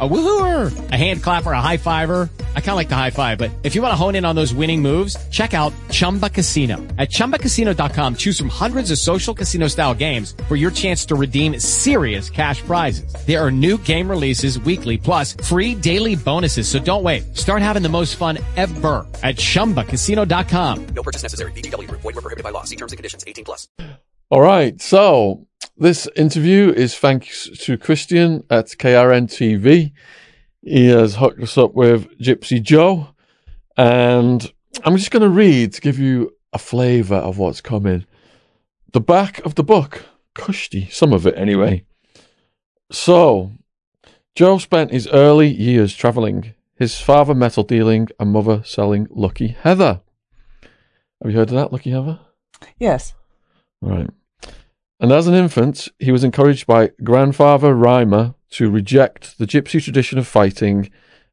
A woohooer, a hand clapper, a high fiver. I kind of like the high five, but if you want to hone in on those winning moves, check out Chumba Casino. At chumbacasino.com, choose from hundreds of social casino style games for your chance to redeem serious cash prizes. There are new game releases weekly, plus free daily bonuses. So don't wait. Start having the most fun ever at chumbacasino.com. No purchase necessary. VGW Group. Void where prohibited by law. See terms and conditions. 18+. All right. So this interview is thanks to Christian at KRN-TV. He has hooked us up with Gypsy Joe. And I'm just going to read to give you a flavour of what's coming. The back of the book. Cushty, some of it anyway. So, Joe spent his early years travelling. His father metal dealing and mother selling Lucky Heather. Have you heard of that, Lucky Heather? Yes. Right. And as an infant, he was encouraged by grandfather Rymer to reject the gypsy tradition of fighting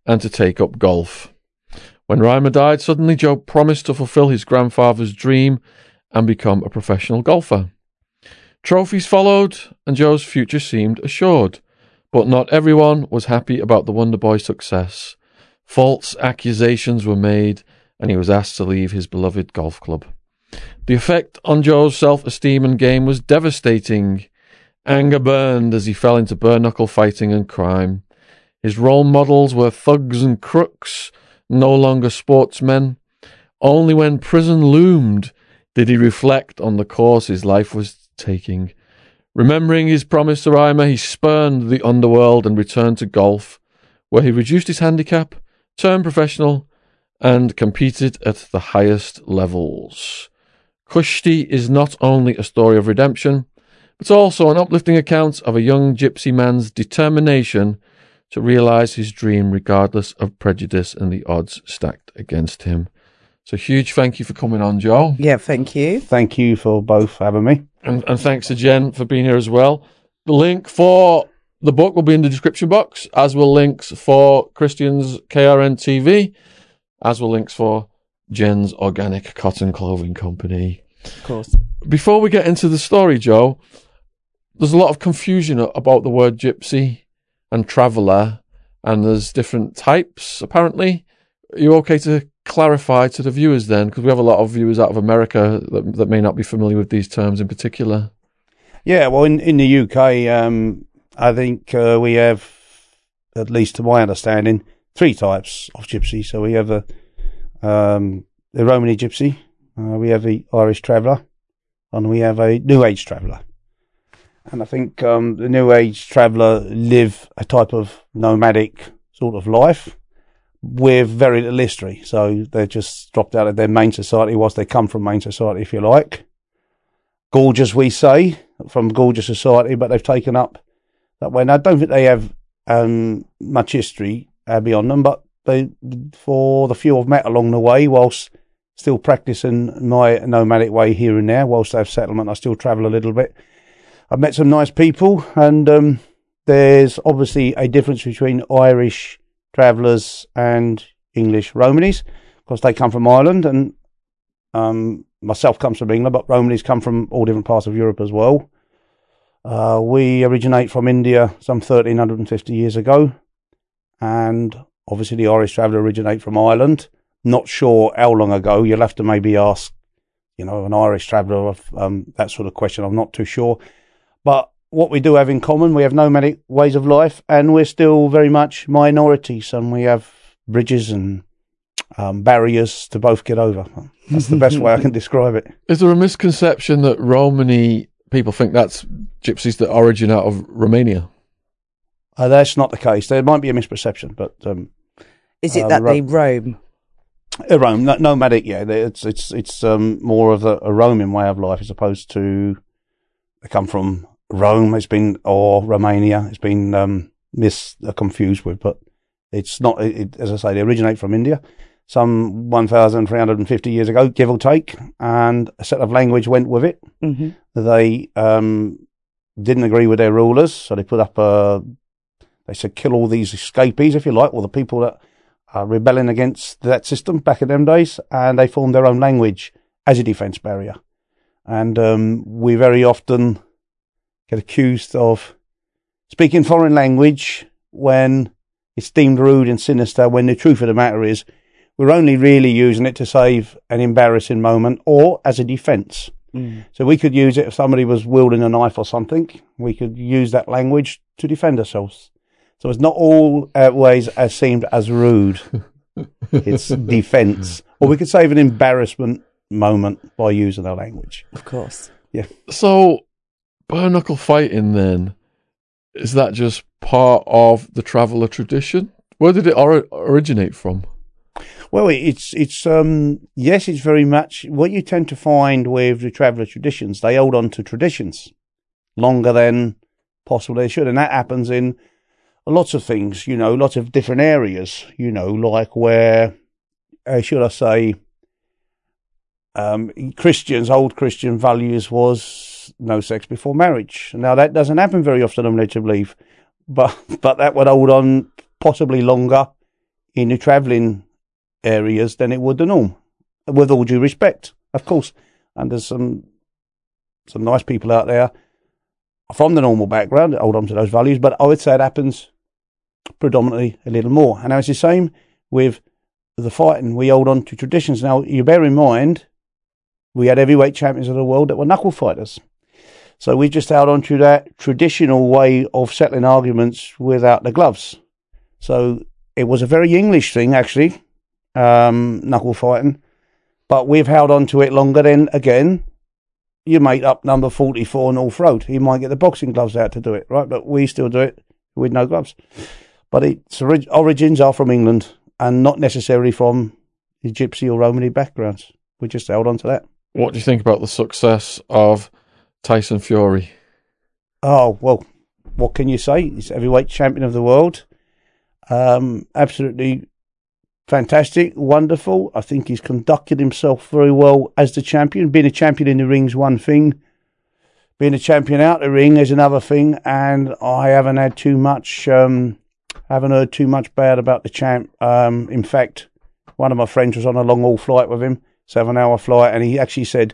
and to take up golf. When Rymer died suddenly, Joe promised to fulfill his grandfather's dream and become a professional golfer. Trophies followed, and Joe's future seemed assured. But not everyone was happy about the Wonder Boy's success. False accusations were made, and he was asked to leave his beloved golf club. The effect on Joe's self-esteem and game was devastating. Anger burned as he fell into bare-knuckle fighting and crime. His role models were thugs and crooks, no longer sportsmen. Only when prison loomed did he reflect on the course his life was taking. Remembering his promise to Rymer, he spurned the underworld and returned to golf, where he reduced his handicap, turned professional, and competed at the highest levels. Cushty is not only a story of redemption, but also an uplifting account of a young gypsy man's determination to realise his dream regardless of prejudice and the odds stacked against him. So huge thank you for coming on, Joe. Yeah, thank you. Thank you for both having me. And thanks to Jen for being here as well. The link for the book will be in the description box, as will links for Christian's KRN-TV, as will links for Jen's Organic Cotton Clothing Company. Of course. Before we get into the story, Joe, there's a lot of confusion about the word gypsy and traveller, and there's different types, apparently. Are you okay to clarify to the viewers then? Because we have a lot of viewers out of America that may not be familiar with these terms in particular. Yeah, well, in the UK, I think we have, at least to my understanding, three types of gypsy. So we have the Romany gypsy, we have the Irish Traveller, and we have a New Age Traveller. And I think the New Age Traveller live a type of nomadic sort of life with very little history. So they're just dropped out of their main society whilst they come from main society, if you like. Gorgeous, we say, from gorgeous society, but they've taken up that way. And I don't think they have much history beyond them, but they, for the few I've met along the way, whilst still practicing my nomadic way here and there, whilst I have settlement, I still travel a little bit. I've met some nice people, and there's obviously a difference between Irish travellers and English Romanies, because they come from Ireland, and myself comes from England, but Romanies come from all different parts of Europe as well. We originate from India some 1,350 years ago. And obviously the Irish Traveller originate from Ireland. Not sure how long ago. You'll have to maybe ask, you know, an Irish Traveller that sort of question. I'm not too sure. But what we do have in common, we have nomadic ways of life, and we're still very much minorities, and we have bridges and barriers to both get over. That's the best way I can describe it. Is there a misconception that Romany people think that's gypsies that origin out of Romania? That's not the case. There might be a misperception, but is it that they roam? Roam, nomadic. Yeah, it's more of a roaming way of life as opposed to they come from Rome. It's been or Romania. It's been confused with, but it's not. As I say, they originate from India, some 1,350 years ago, give or take, and a set of language went with it. Mm-hmm. They didn't agree with their rulers, so they put up a. They said, kill all these escapees, if you like, or the people that are rebelling against that system back in them days. And they formed their own language as a defence barrier. And we very often get accused of speaking foreign language when it's deemed rude and sinister, when the truth of the matter is we're only really using it to save an embarrassing moment or as a defence. Mm. So we could use it if somebody was wielding a knife or something. We could use that language to defend ourselves. So it's not always as seemed as rude. It's defence. Or we could save an embarrassment moment by using our language. Of course. Yeah. So bare knuckle fighting then, is that just part of the Traveller tradition? Where did it originate from? Well, it's yes, it's very much what you tend to find with the Traveller traditions. They hold on to traditions longer than possibly they should, and that happens in lots of things, you know, lots of different areas, you know, like where, should I say, Christians, old Christian values was no sex before marriage. Now, that doesn't happen very often, I'm led to believe, but that would hold on possibly longer in the travelling areas than it would the norm, with all due respect, of course. And there's some nice people out there from the normal background that hold on to those values, but I would say it happens predominantly a little more. And now it's the same with the fighting. We hold on to traditions. Now, you bear in mind, we had heavyweight champions of the world that were knuckle fighters. So we just held on to that traditional way of settling arguments without the gloves. So it was a very English thing, actually, knuckle fighting. But we've held on to it longer than, again, your mate up number 44 North Road. He might get the boxing gloves out to do it, right? But we still do it with no gloves. But its origins are from England and not necessarily from the Gypsy or Romany backgrounds. We just held on to that. What do you think about the success of Tyson Fury? Oh, well, what can you say? He's heavyweight champion of the world. Absolutely fantastic, wonderful. I think he's conducted himself very well as the champion. Being a champion in the ring's one thing. Being a champion out the ring is another thing. And I haven't had too much, haven't heard too much bad about the champ. In fact, one of my friends was on a long haul flight with him, 7-hour flight, and he actually said,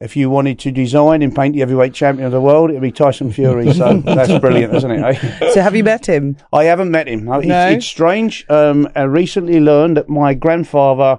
if you wanted to design and paint the heavyweight champion of the world, it would be Tyson Fury. So that's brilliant, isn't it? Eh? So have you met him? I haven't met him. No. It's strange. I recently learned that my grandfather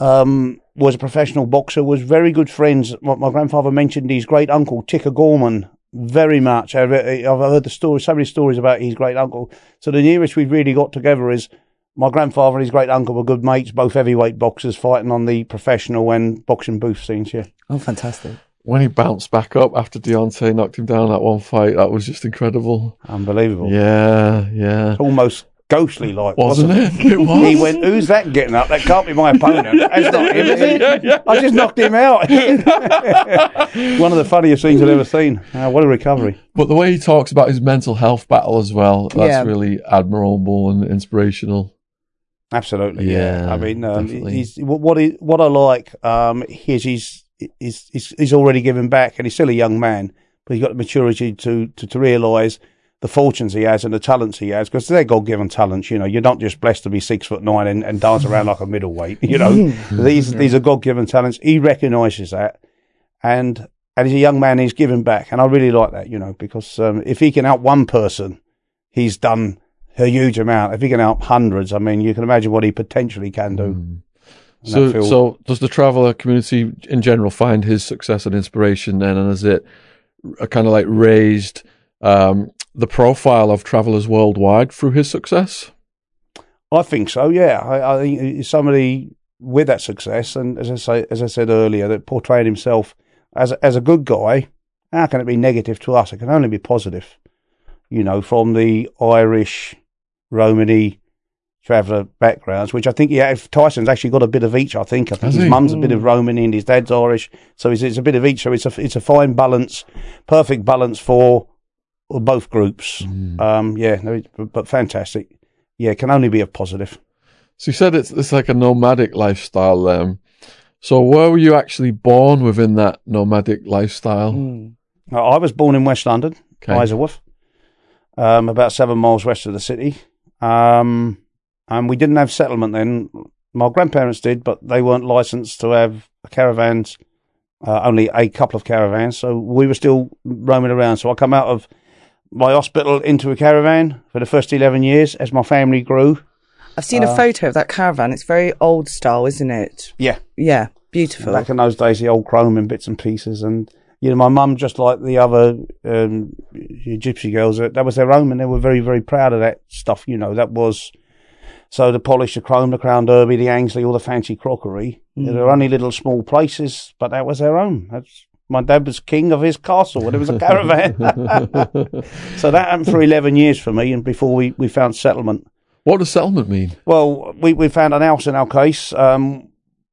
was a professional boxer, was very good friends. My grandfather mentioned his great uncle, Ticker Gorman, very much. I've heard the story, so many stories about his great uncle. So the nearest we've really got together is my grandfather and his great uncle were good mates, both heavyweight boxers, fighting on the professional and boxing booth scenes, yeah. Oh, fantastic. When he bounced back up after Deontay knocked him down that one fight, that was just incredible. Unbelievable. Yeah. Almost ghostly like, wasn't it? It was. He went, who's that getting up? That can't be my opponent. That's not him, is it? Yeah. I just knocked him out. One of the funniest things I've ever seen. What a recovery. But the way he talks about his mental health battle as well, that's really admirable and inspirational. Absolutely. Yeah. I mean, what I like is he's already given back, and he's still a young man, but he's got the maturity to realise the fortunes he has and the talents he has, because they're God-given talents. You know, you're not just blessed to be 6'9" and dance around like a middleweight. You know, these are God-given talents. He recognises that, and he's a young man. He's given back, and I really like that. You know, because if he can help one person, he's done a huge amount. If he can help hundreds, I mean, you can imagine what he potentially can do. Mm. So does the Traveller community in general find his success and inspiration then, and has it kind of like raised the profile of travellers worldwide through his success? I think so, yeah. I think somebody with that success, and as I said earlier, that portrayed himself as a good guy, how can it be negative to us? It can only be positive. You know, from the Irish, Romany, Traveller backgrounds, which I think, yeah, Tyson's actually got a bit of each, I think. I think his mum's a bit of Romany and his dad's Irish, so it's a bit of each. So it's a fine balance, perfect balance for both groups. Mm. But fantastic. Yeah, it can only be a positive. So you said it's like a nomadic lifestyle then. So where were you actually born within that nomadic lifestyle? Mm. I was born in West London, Isleworth, about 7 miles west of the city. And we didn't have settlement then. My grandparents did, but they weren't licensed to have caravans only a couple of caravans, so we were still roaming around. So I come out of my hospital into a caravan for the first 11 years as my family grew. I've seen a photo of that caravan. It's very old style, isn't it? Yeah. Yeah, beautiful. Back in those days, the old chrome and bits and pieces. And, you know, my mum, just like the other gypsy girls, that was their own, and they were very, very proud of that stuff, you know. That was... So the polish, the chrome, the Crown Derby, the Angsley, all the fancy crockery. Mm. There were only little small places, but that was their own. That's, my dad was king of his castle, and it was a caravan. So that happened for 11 years for me, and before we found settlement. What does settlement mean? Well, we found an house in our case. There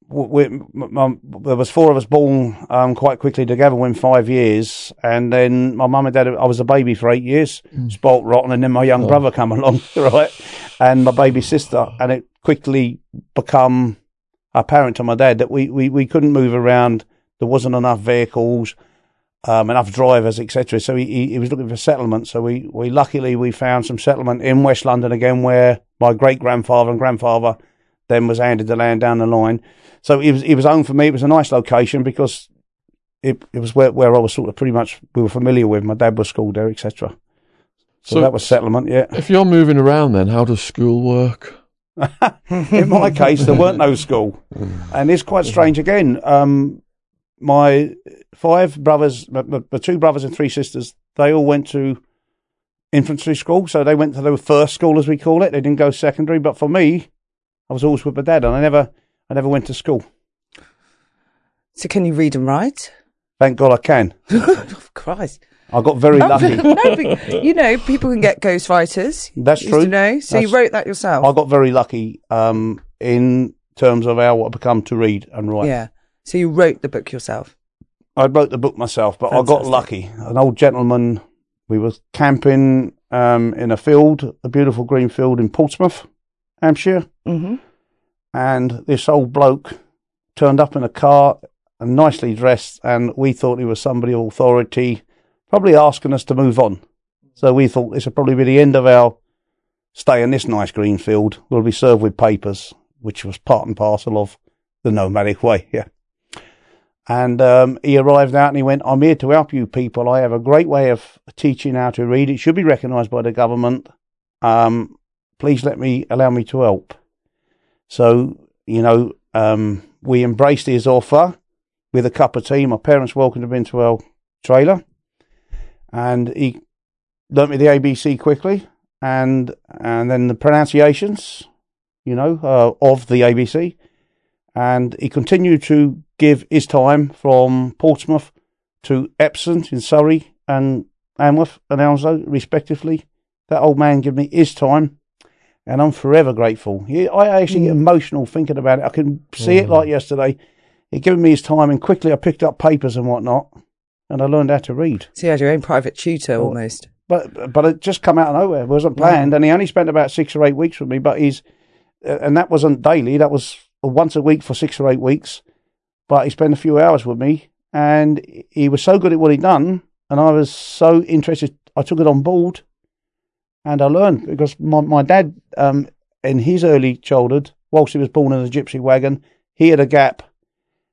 was four of us born quite quickly together within 5 years, and then my mum and dad, I was a baby for 8 years, spoilt rotten, and then my young brother come along, right, and my baby sister, and it quickly become apparent to my dad that we couldn't move around, there wasn't enough vehicles, enough drivers, etc. So he was looking for settlement, so we luckily we found some settlement in West London again, where my great-grandfather and grandfather then was handed the land down the line. So it was home for me. It was a nice location because it was where I was sort of pretty much, we were familiar with. My dad was schooled there, etc. So that was settlement, yeah. If you're moving around then, how does school work? In my case, there weren't no school. And it's quite strange again. My five brothers, my two brothers and three sisters, they all went to infantry school. So they went to their first school, as we call it. They didn't go secondary. But for me, I was always with my dad, and I never went to school. So can you read and write? Thank God I can. Oh, Christ. I got very lucky. No, you know, people can get ghostwriters. That's true. You know, so you wrote that yourself. I got very lucky in terms of how I become to read and write. Yeah. So you wrote the book yourself? I wrote the book myself, but fantastic. I got lucky. An old gentleman, we were camping in a field, a beautiful green field in Portsmouth, Hampshire. Mm-hmm. And this old bloke turned up in a car and nicely dressed, and we thought he was somebody of authority, probably asking us to move on. So we thought this would probably be the end of our stay in this nice green field. We'll be served with papers, which was part and parcel of the nomadic way. Yeah. And he arrived out and he went, "I'm here to help you people. I have a great way of teaching how to read. It should be recognised by the government. Please allow me to help." So, you know, we embraced his offer with a cup of tea. My parents welcomed him into our trailer, and he learnt me the ABC quickly, and then the pronunciations, you know, of the ABC. And he continued to give his time from Portsmouth to Epsom in Surrey and Isleworth and Elmslow, respectively. That old man gave me his time, and I'm forever grateful. I actually get emotional thinking about it. I can see it like yesterday. He gave me his time, and quickly I picked up papers and whatnot, and I learned how to read. So you had your own private tutor almost. But it just come out of nowhere. It wasn't planned, and he only spent about 6 or 8 weeks with me, but and that wasn't daily. That was once a week for 6 or 8 weeks, but he spent a few hours with me, and he was so good at what he'd done, and I was so interested. I took it on board. And I learned, because my dad, in his early childhood, whilst he was born in a gypsy wagon, he had a gap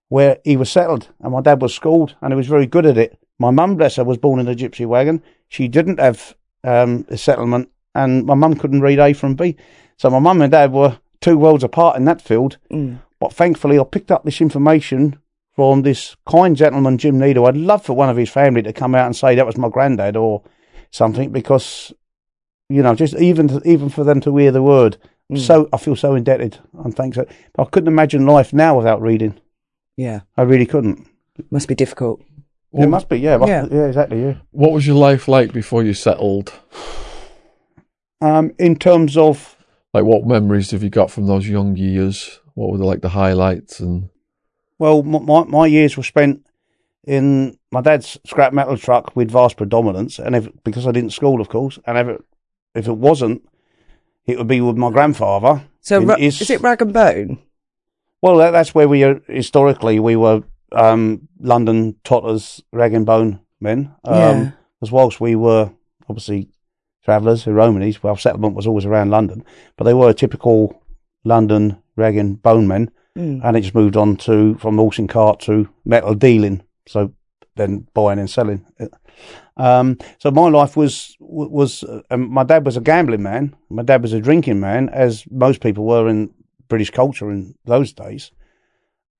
where he was settled, and my dad was schooled, and he was very good at it. My mum, bless her, was born in a gypsy wagon. She didn't have a settlement, and my mum couldn't read A from B. So my mum and dad were two worlds apart in that field. Mm. But thankfully, I picked up this information from this kind gentleman, Jim Needle. I'd love for one of his family to come out and say that was my granddad or something, because... You know, just even for them to hear the word. So I feel so indebted. And thanks. I couldn't imagine life now without reading. Yeah. I really couldn't. It must be difficult. It must be, yeah. Yeah, exactly, yeah. What was your life like before you settled? In terms of... Like, what memories have you got from those young years? What were the highlights? And well, my years were spent in my dad's scrap metal truck with vast predominance, and because I didn't school, of course, and if it wasn't, it would be with my grandfather. So is it rag and bone? Well, that's where we were London totters, rag and bone men. Because whilst we were obviously travellers, Romanies, well, settlement was always around London, but they were typical London rag and bone men. and he just moved on to from auction cart to metal dealing, so then buying and selling. So my life was my dad was a gambling man, my dad was a drinking man, as most people were in British culture in those days.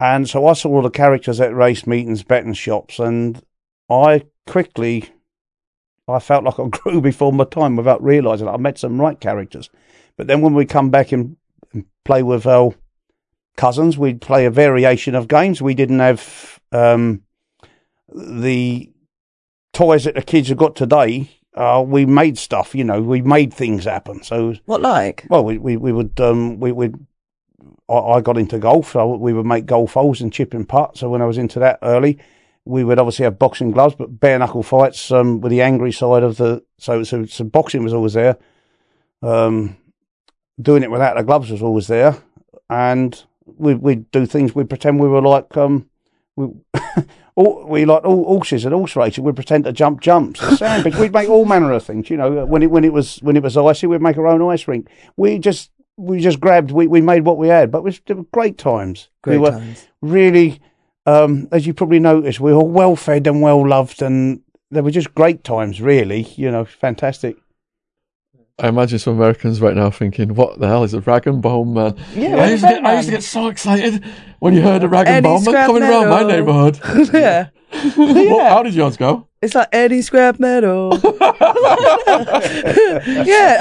And so I saw all the characters at race meetings, betting shops, and I felt like I grew before my time without realising. I met some right characters. But then when we come back and play with our cousins, we'd play a variation of games. We didn't have the toys that the kids have got today. We made stuff, we made things happen. So what, like? Well, we would. I got into golf, so we would make golf holes and chip and putt. So when I was into that early, we would obviously have boxing gloves, but bare knuckle fights with the angry side of the. So boxing was always there. Doing it without the gloves was always there, and we'd do things. We'd pretend we were like we like horses and horse racing. We'd pretend to jump jumps and sandbags. We'd make all manner of things. When it was icy, we'd make our own ice rink. We just grabbed, we made what we had, but it was great times. Really, as you probably noticed, we were all well fed and well loved, and they were just great times, really, fantastic. I imagine some Americans right now thinking, what the hell is a rag and bone man? Yeah, I used to get so excited when you heard a rag and bone man coming around my neighbourhood. Yeah. Well, how did yours go? It's like Eddie's Scrap Metal. Yeah,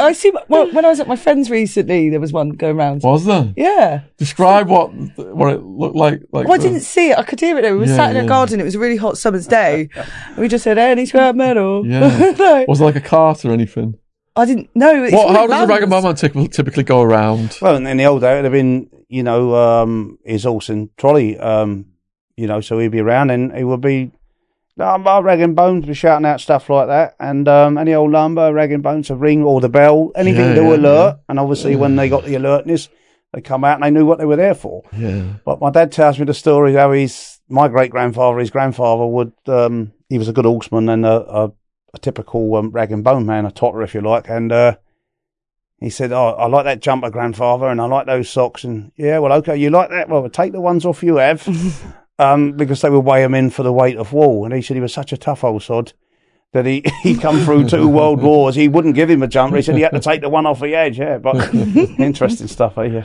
I see. Well, when I was at my friend's recently, there was one going around. Was there? Yeah. Describe what it looked like. I didn't see it. I could hear it though. We were sat in a garden. It was a really hot summer's day. And we just said, Eddie's Scrap Metal. Yeah. Like, was it like a cart or anything? I didn't know. How does a rag and bone man typically go around? Well, in the old day, it would have been, his horse and trolley, so he'd be around and he would be, rag and bones, be shouting out stuff like that, and any old lumber, rag and bones, a ring or the bell, anything to alert. And obviously, when they got the alertness, they come out and they knew what they were there for. Yeah. But my dad tells me the story how my great grandfather, his grandfather would, he was a good horseman and a typical rag and bone man, a totter if you like, and he said, "Oh, I like that jumper, grandfather, and I like those socks." And yeah, well, okay, you like that? Well, we'll take the ones off you have. Because they would weigh him in for the weight of wool. And he said he was such a tough old sod that he come through 2 world wars. He wouldn't give him a jumper. He said he had to take the one off the edge, But interesting stuff, yeah.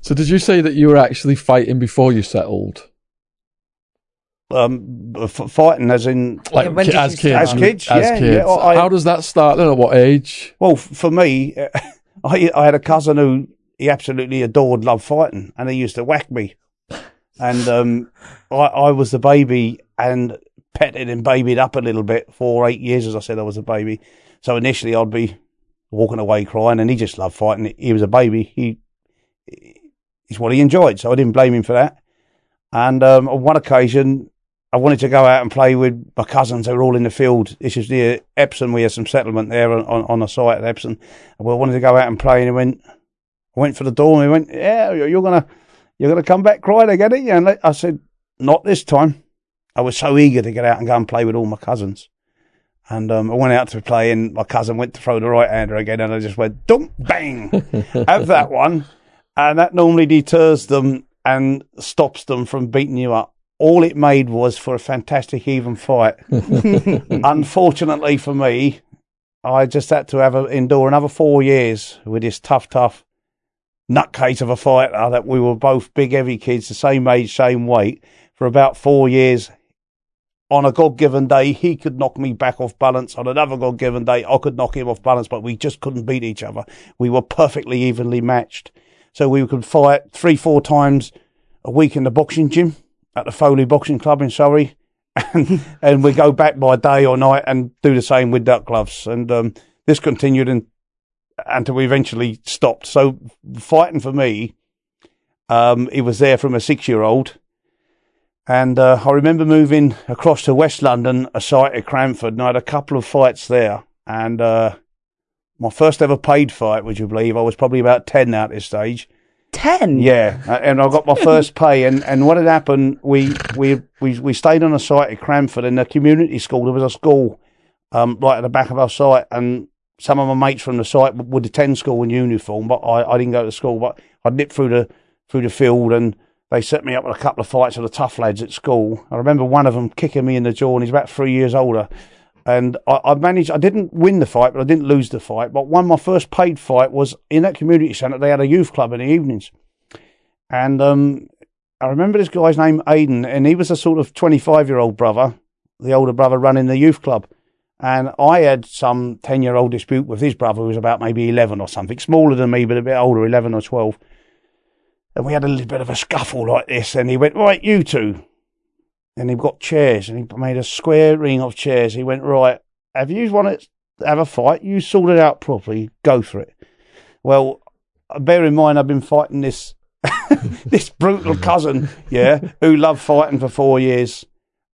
So did you say that you were actually fighting before you settled? Fighting as in... Like as kids? As kids. Yeah, how does that start then? At what age? Well, for me, I had a cousin who he absolutely adored, loved fighting. And he used to whack me. And I was the baby and petted and babied up a little bit for 8 years, as I said, I was a baby. So initially I'd be walking away crying, and he just loved fighting. He was a baby. It's what he enjoyed, so I didn't blame him for that. And on one occasion, I wanted to go out and play with my cousins. They were all in the field. This is near Epsom. We had some settlement there on a site at Epsom. And we wanted to go out and play, and I went for the door, and he went, yeah, you're going to come back crying again, aren't you? And I said, not this time. I was so eager to get out and go and play with all my cousins. And I went out to play, and my cousin went to throw the right-hander again, and I just went, dunk, bang, have that one. And that normally deters them and stops them from beating you up. All it made was for a fantastic even fight. Unfortunately for me, I just had to endure another 4 years with this tough nutcase of a fighter that we were both big, heavy kids, the same age, same weight, for about 4 years. On a God-given day, he could knock me back off balance. On another God-given day, I could knock him off balance, but we just couldn't beat each other. We were perfectly evenly matched. So we could fight 3-4 times a week in the boxing gym at the Foley Boxing Club in Surrey. And we go back by day or night and do the same with duck gloves. And this continued until we eventually stopped. So fighting for me, it was there from a 6-year-old. And I remember moving across to West London, a site at Cranford, and I had a couple of fights there. And my first ever paid fight, would you believe, I was probably about 10 at this stage. 10? Yeah, and I got my first pay. And what had happened, we stayed on a site at Cranford in the community school. There was a school right at the back of our site, and some of my mates from the site would attend school in uniform, but I didn't go to school. But I'd nip through the field and They set me up with a couple of fights with the tough lads at school. I remember one of them kicking me in the jaw, and he's about 3 years older. And I managed, I didn't win the fight, but I didn't lose the fight. But my first paid fight was in that community centre. They had a youth club in the evenings. And I remember this guy's name, Aidan, and he was a sort of 25-year-old brother, the older brother running the youth club. And I had some 10-year-old dispute with his brother, who was about maybe 11 or something, smaller than me, but a bit older, 11 or 12. And we had a little bit of a scuffle like this, and he went, right, you two. And he got chairs, and he made a square ring of chairs. He went, right, have you wanted to have a fight? You sort it out properly, go for it. Well, bear in mind, I've been fighting this this brutal cousin, yeah, who loved fighting for 4 years.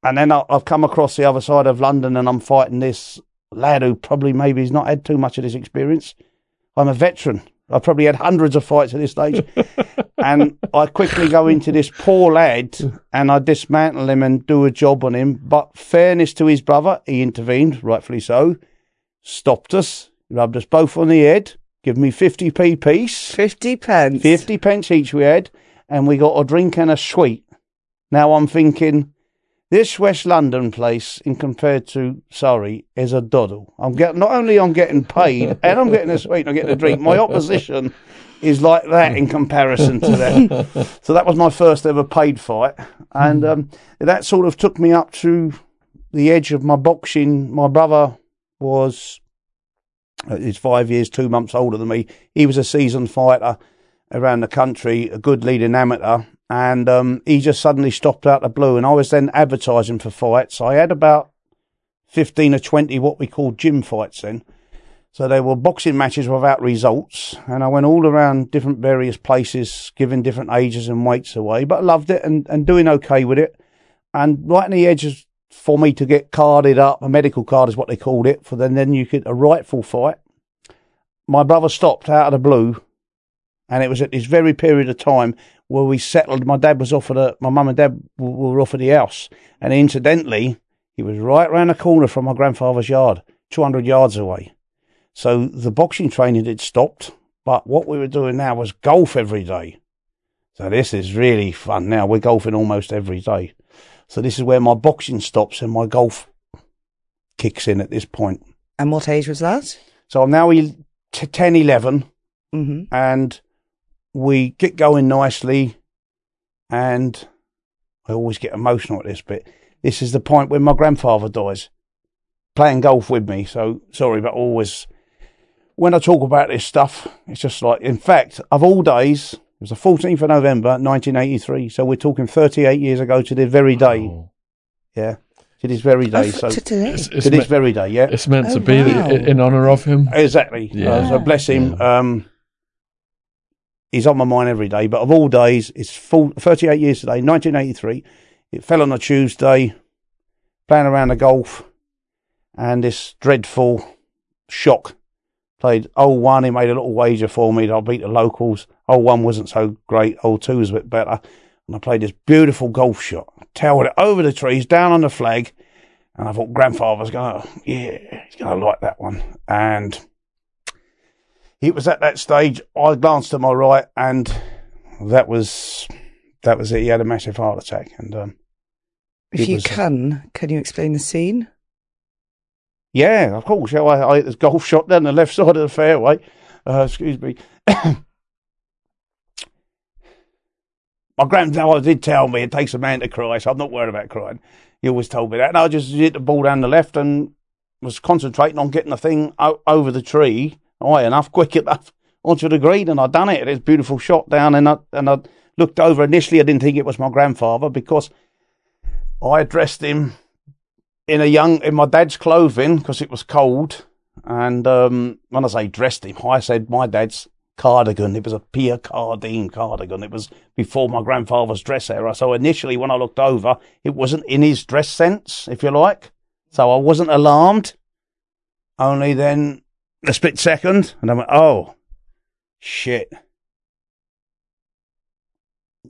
And then I've come across the other side of London, and I'm fighting this lad who probably maybe has not had too much of this experience. I'm a veteran. I probably had hundreds of fights at this stage. And I quickly go into this poor lad, and I dismantle him and do a job on him. But fairness to his brother, he intervened, rightfully so, stopped us, rubbed us both on the head, gave me 50p piece. 50 pence. 50 pence each we had, and we got a drink and a sweet. Now I'm thinking, this West London place, in compared to Surrey, is a doddle. I'm getting paid, and I'm getting a sweet, and I'm getting a drink. My opposition is like that in comparison to that. So that was my first ever paid fight, and that sort of took me up to the edge of my boxing. My brother is 5 years, 2 months older than me. He was a seasoned fighter around the country, a good leading amateur. And he just suddenly stopped out the blue, and I was then advertising for fights. I had about 15 or 20 what we called gym fights then. So they were boxing matches without results, and I went all around different various places, giving different ages and weights away, but I loved it and doing okay with it. And right on the edge for me to get carded up, a medical card is what they called it, for then you get a rightful fight. My brother stopped out of the blue, and it was at this very period of time where we settled. My mum and dad were offered the house. And incidentally, he was right round the corner from my grandfather's yard, 200 yards away. So the boxing training had stopped, but what we were doing now was golf every day. So this is really fun now. We're golfing almost every day. So this is where my boxing stops and my golf kicks in at this point. And what age was that? So I'm now 10, 11. Mm-hmm. And we get going nicely, and I always get emotional at this bit. This is the point when my grandfather dies, playing golf with me. So, sorry, but always, when I talk about this stuff, it's just like, in fact, of all days, it was the 14th of November, 1983. So we're talking 38 years ago to the very day. Oh. Yeah. To this very day. So to this very day, yeah. It's meant to be in honour of him. Exactly. Yeah. So bless him. Yeah. He's on my mind every day, but of all days, it's 38 years today, 1983. It fell on a Tuesday, playing around the golf, and this dreadful shock. Played 0-1, he made a little wager for me that I beat the locals. 0-1 wasn't so great, 0-2 was a bit better. And I played this beautiful golf shot. I tailed it over the trees, down on the flag, and I thought Grandfather's he's going to like that one. And it was at that stage, I glanced to my right, and that was it. He had a massive heart attack. And if you can you explain the scene? Yeah, of course. Yeah, I hit this golf shot down the left side of the fairway. Excuse me. My grandfather did tell me it takes a man to cry, so I'm not worried about crying. He always told me that. And I just hit the ball down the left and was concentrating on getting the thing over the tree. High enough, quick enough, onto the green, and I done it. It's a beautiful shot down, and I looked over. Initially, I didn't think it was my grandfather, because I dressed him in my dad's clothing, because it was cold. And when I say dressed him, I said my dad's cardigan. It was a Pierre Cardin cardigan. It was before my grandfather's dress era. So initially, when I looked over, it wasn't in his dress sense, if you like. So I wasn't alarmed. Only then, a split second, and I went, oh, shit.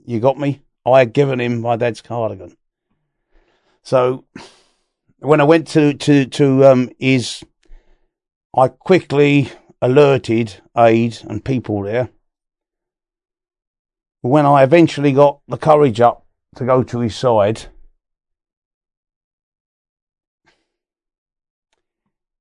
You got me? I had given him my dad's cardigan. So when I went to his, I quickly alerted aid and people there. when I eventually got the courage up to go to his side,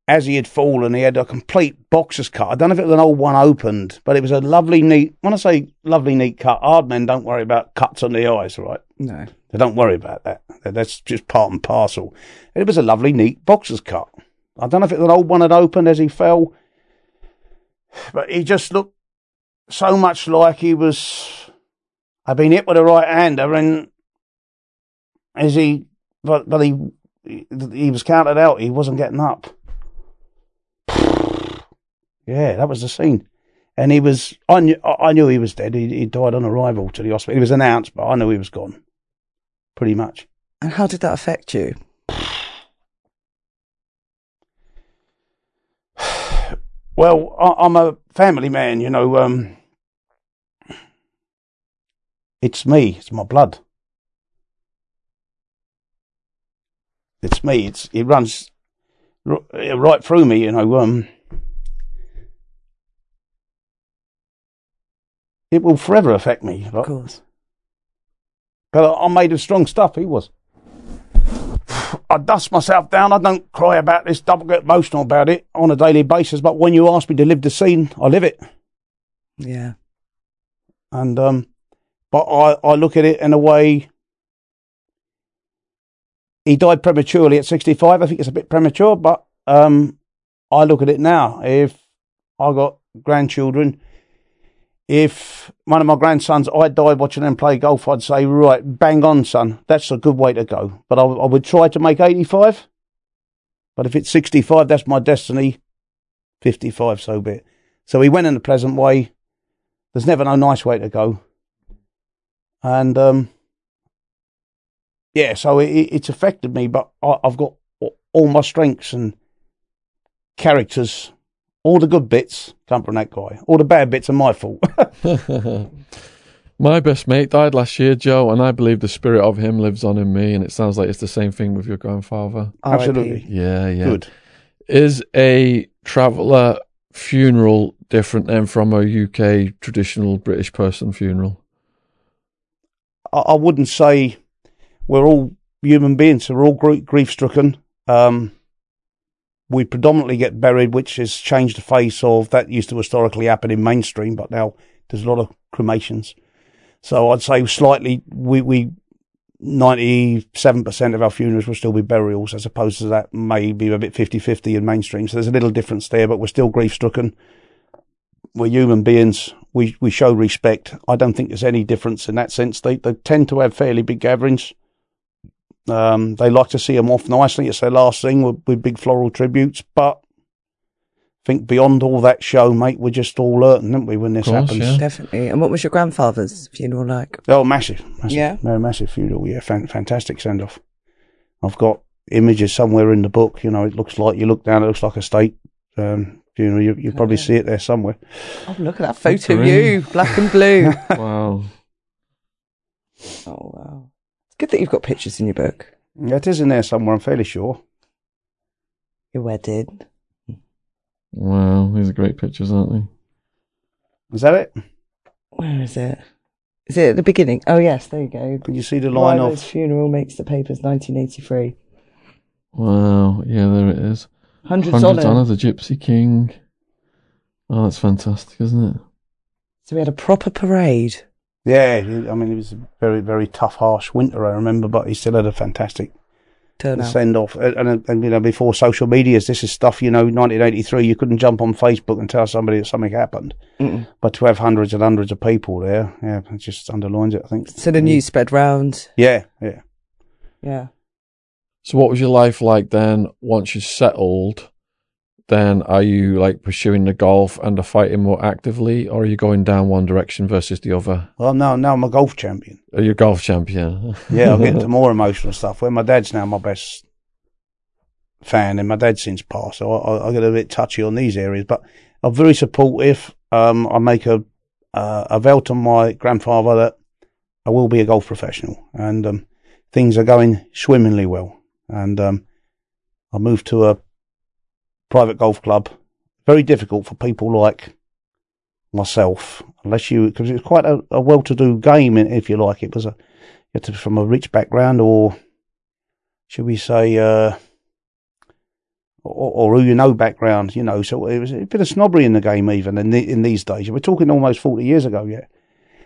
as he had fallen, he had a complete boxer's cut. I don't know if it was an old one opened, but it was a lovely, neat, when I say lovely, neat cut, hard men don't worry about cuts on the eyes, right? No. They don't worry about that. That's just part and parcel. It was a lovely, neat boxer's cut. I don't know if it was an old one had opened as he fell, but he just looked so much like he was, I'd been hit with a right-hander, and as he, but he was counted out. He wasn't getting up. Yeah, that was the scene. And he was, I knew he was dead. He died on arrival to the hospital. He was announced, but I knew he was gone, pretty much. And how did that affect you? Well, I'm a family man, you know. It's me. It's my blood. It's me. It runs right through me, you know. It will forever affect me. Like. Of course. But I'm made of strong stuff, he was. I dust myself down. I don't cry about this. Don't get emotional about it on a daily basis. But when you ask me to live the scene, I live it. Yeah. And, but I look at it in a way. He died prematurely at 65. I think it's a bit premature, but I look at it now. If I got grandchildren, if one of my grandsons, I died watching them play golf, I'd say, right, bang on, son. That's a good way to go. But I would try to make 85. But if it's 65, that's my destiny. 55, so be it. So he went in a pleasant way. There's never no nice way to go. And, yeah, so it's affected me, but I've got all my strengths and characters. All the good bits come from that guy. All the bad bits are my fault. My best mate died last year, Joe, and I believe the spirit of him lives on in me, and it sounds like it's the same thing with your grandfather. Absolutely. Yeah, yeah. Good. Is a traveller funeral different then from a UK traditional British person funeral? I wouldn't say. We're all human beings, so we're all grief-stricken. We predominantly get buried, which has changed the face of that. Used to historically happen in mainstream, but now there's a lot of cremations. So I'd say slightly, we 97% of our funerals will still be burials, as opposed to that maybe a bit 50-50 in mainstream. So there's a little difference there, but we're still grief-stricken. We're human beings. We show respect. I don't think there's any difference in that sense. They tend to have fairly big gatherings. They like to see them off nicely. It's their last thing with big floral tributes. But I think beyond all that show, mate, we're just all hurting, aren't we, when this happens? Yeah. Definitely. And what was your grandfather's funeral like? Oh, massive. Yeah. No, massive funeral. Yeah, fantastic send-off. I've got images somewhere in the book. You know, it looks like, you look down, it looks like a state funeral. You probably see it there somewhere. Oh, look at that photo of you, black and blue. Wow. Oh, wow. Good that you've got pictures in your book. Yeah, it is in there somewhere, I'm fairly sure. You're wedded. Wow, these are great pictures, aren't they? Is that it? Where is it? Is it at the beginning? Oh, yes, there you go. Can you see the line off? Ryder's funeral makes the papers, 1983. Wow, yeah, there it is. Hundreds honour, the Gypsy King. Oh, that's fantastic, isn't it? So we had a proper parade. Yeah, I mean, it was a very, very tough, harsh winter, I remember, but he still had a fantastic send-off. And, you know, before social medias, this is stuff, you know, 1983, you couldn't jump on Facebook and tell somebody that something happened. Mm-mm. But to have hundreds and hundreds of people there, yeah, it just underlines it, I think. So the news sped round. Yeah. So what was your life like then, once you settled? Then are you like pursuing the golf and the fighting more actively, or are you going down one direction versus the other? Well, now I'm a golf champion. Are you a golf champion? Yeah, I'll get into more emotional stuff. Well, my dad's now my best fan, and my dad's since passed, so I get a bit touchy on these areas. But I'm very supportive. I make a vow to my grandfather that I will be a golf professional, and things are going swimmingly well. And I moved to a private golf club. Very difficult for people like myself, unless you, because it's quite a well-to-do game, if you like. It was a, it was from a rich background, or should we say, or who you know background, you know. So it was a bit of snobbery in the game, even in these days. We're talking almost 40 years ago, yeah.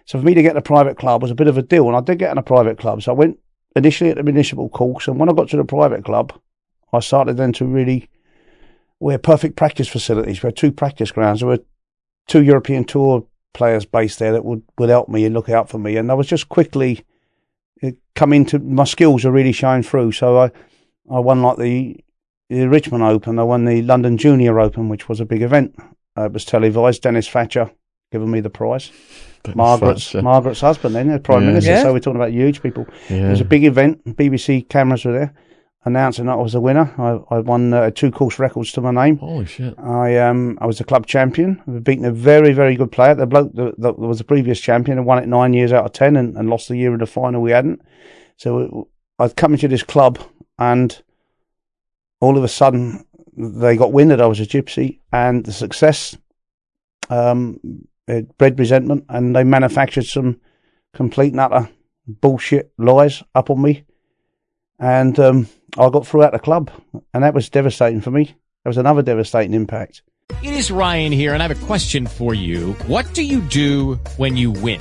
So for me to get in a private club was a bit of a deal, and I did get in a private club. So I went initially at the municipal course, and when I got to the private club, I started then to really, we had perfect practice facilities. We had two practice grounds. There were two European Tour players based there that would help me and look out for me. And I was just quickly coming to, my skills are really showing through. So I won like the Richmond Open. I won the London Junior Open, which was a big event. It was televised. Dennis Thatcher giving me the prize. Margaret's husband then, the Prime Minister, so we're talking about huge people. Yeah. It was a big event, BBC cameras were there, announcing that I was the winner. I won 2 course records to my name. Holy shit. I was the club champion. I've beaten a very, very good player. The bloke that was the previous champion and won it 9 years out of 10 and lost the year in the final we hadn't. So I'd come into this club and all of a sudden they got wind that I was a gypsy, and the success... it bred resentment, and they manufactured some complete and utter bullshit lies up on me, and I got through out the club, and that was devastating for me. That was another devastating impact. It is Ryan here, and I have a question for you. What do you do when you win?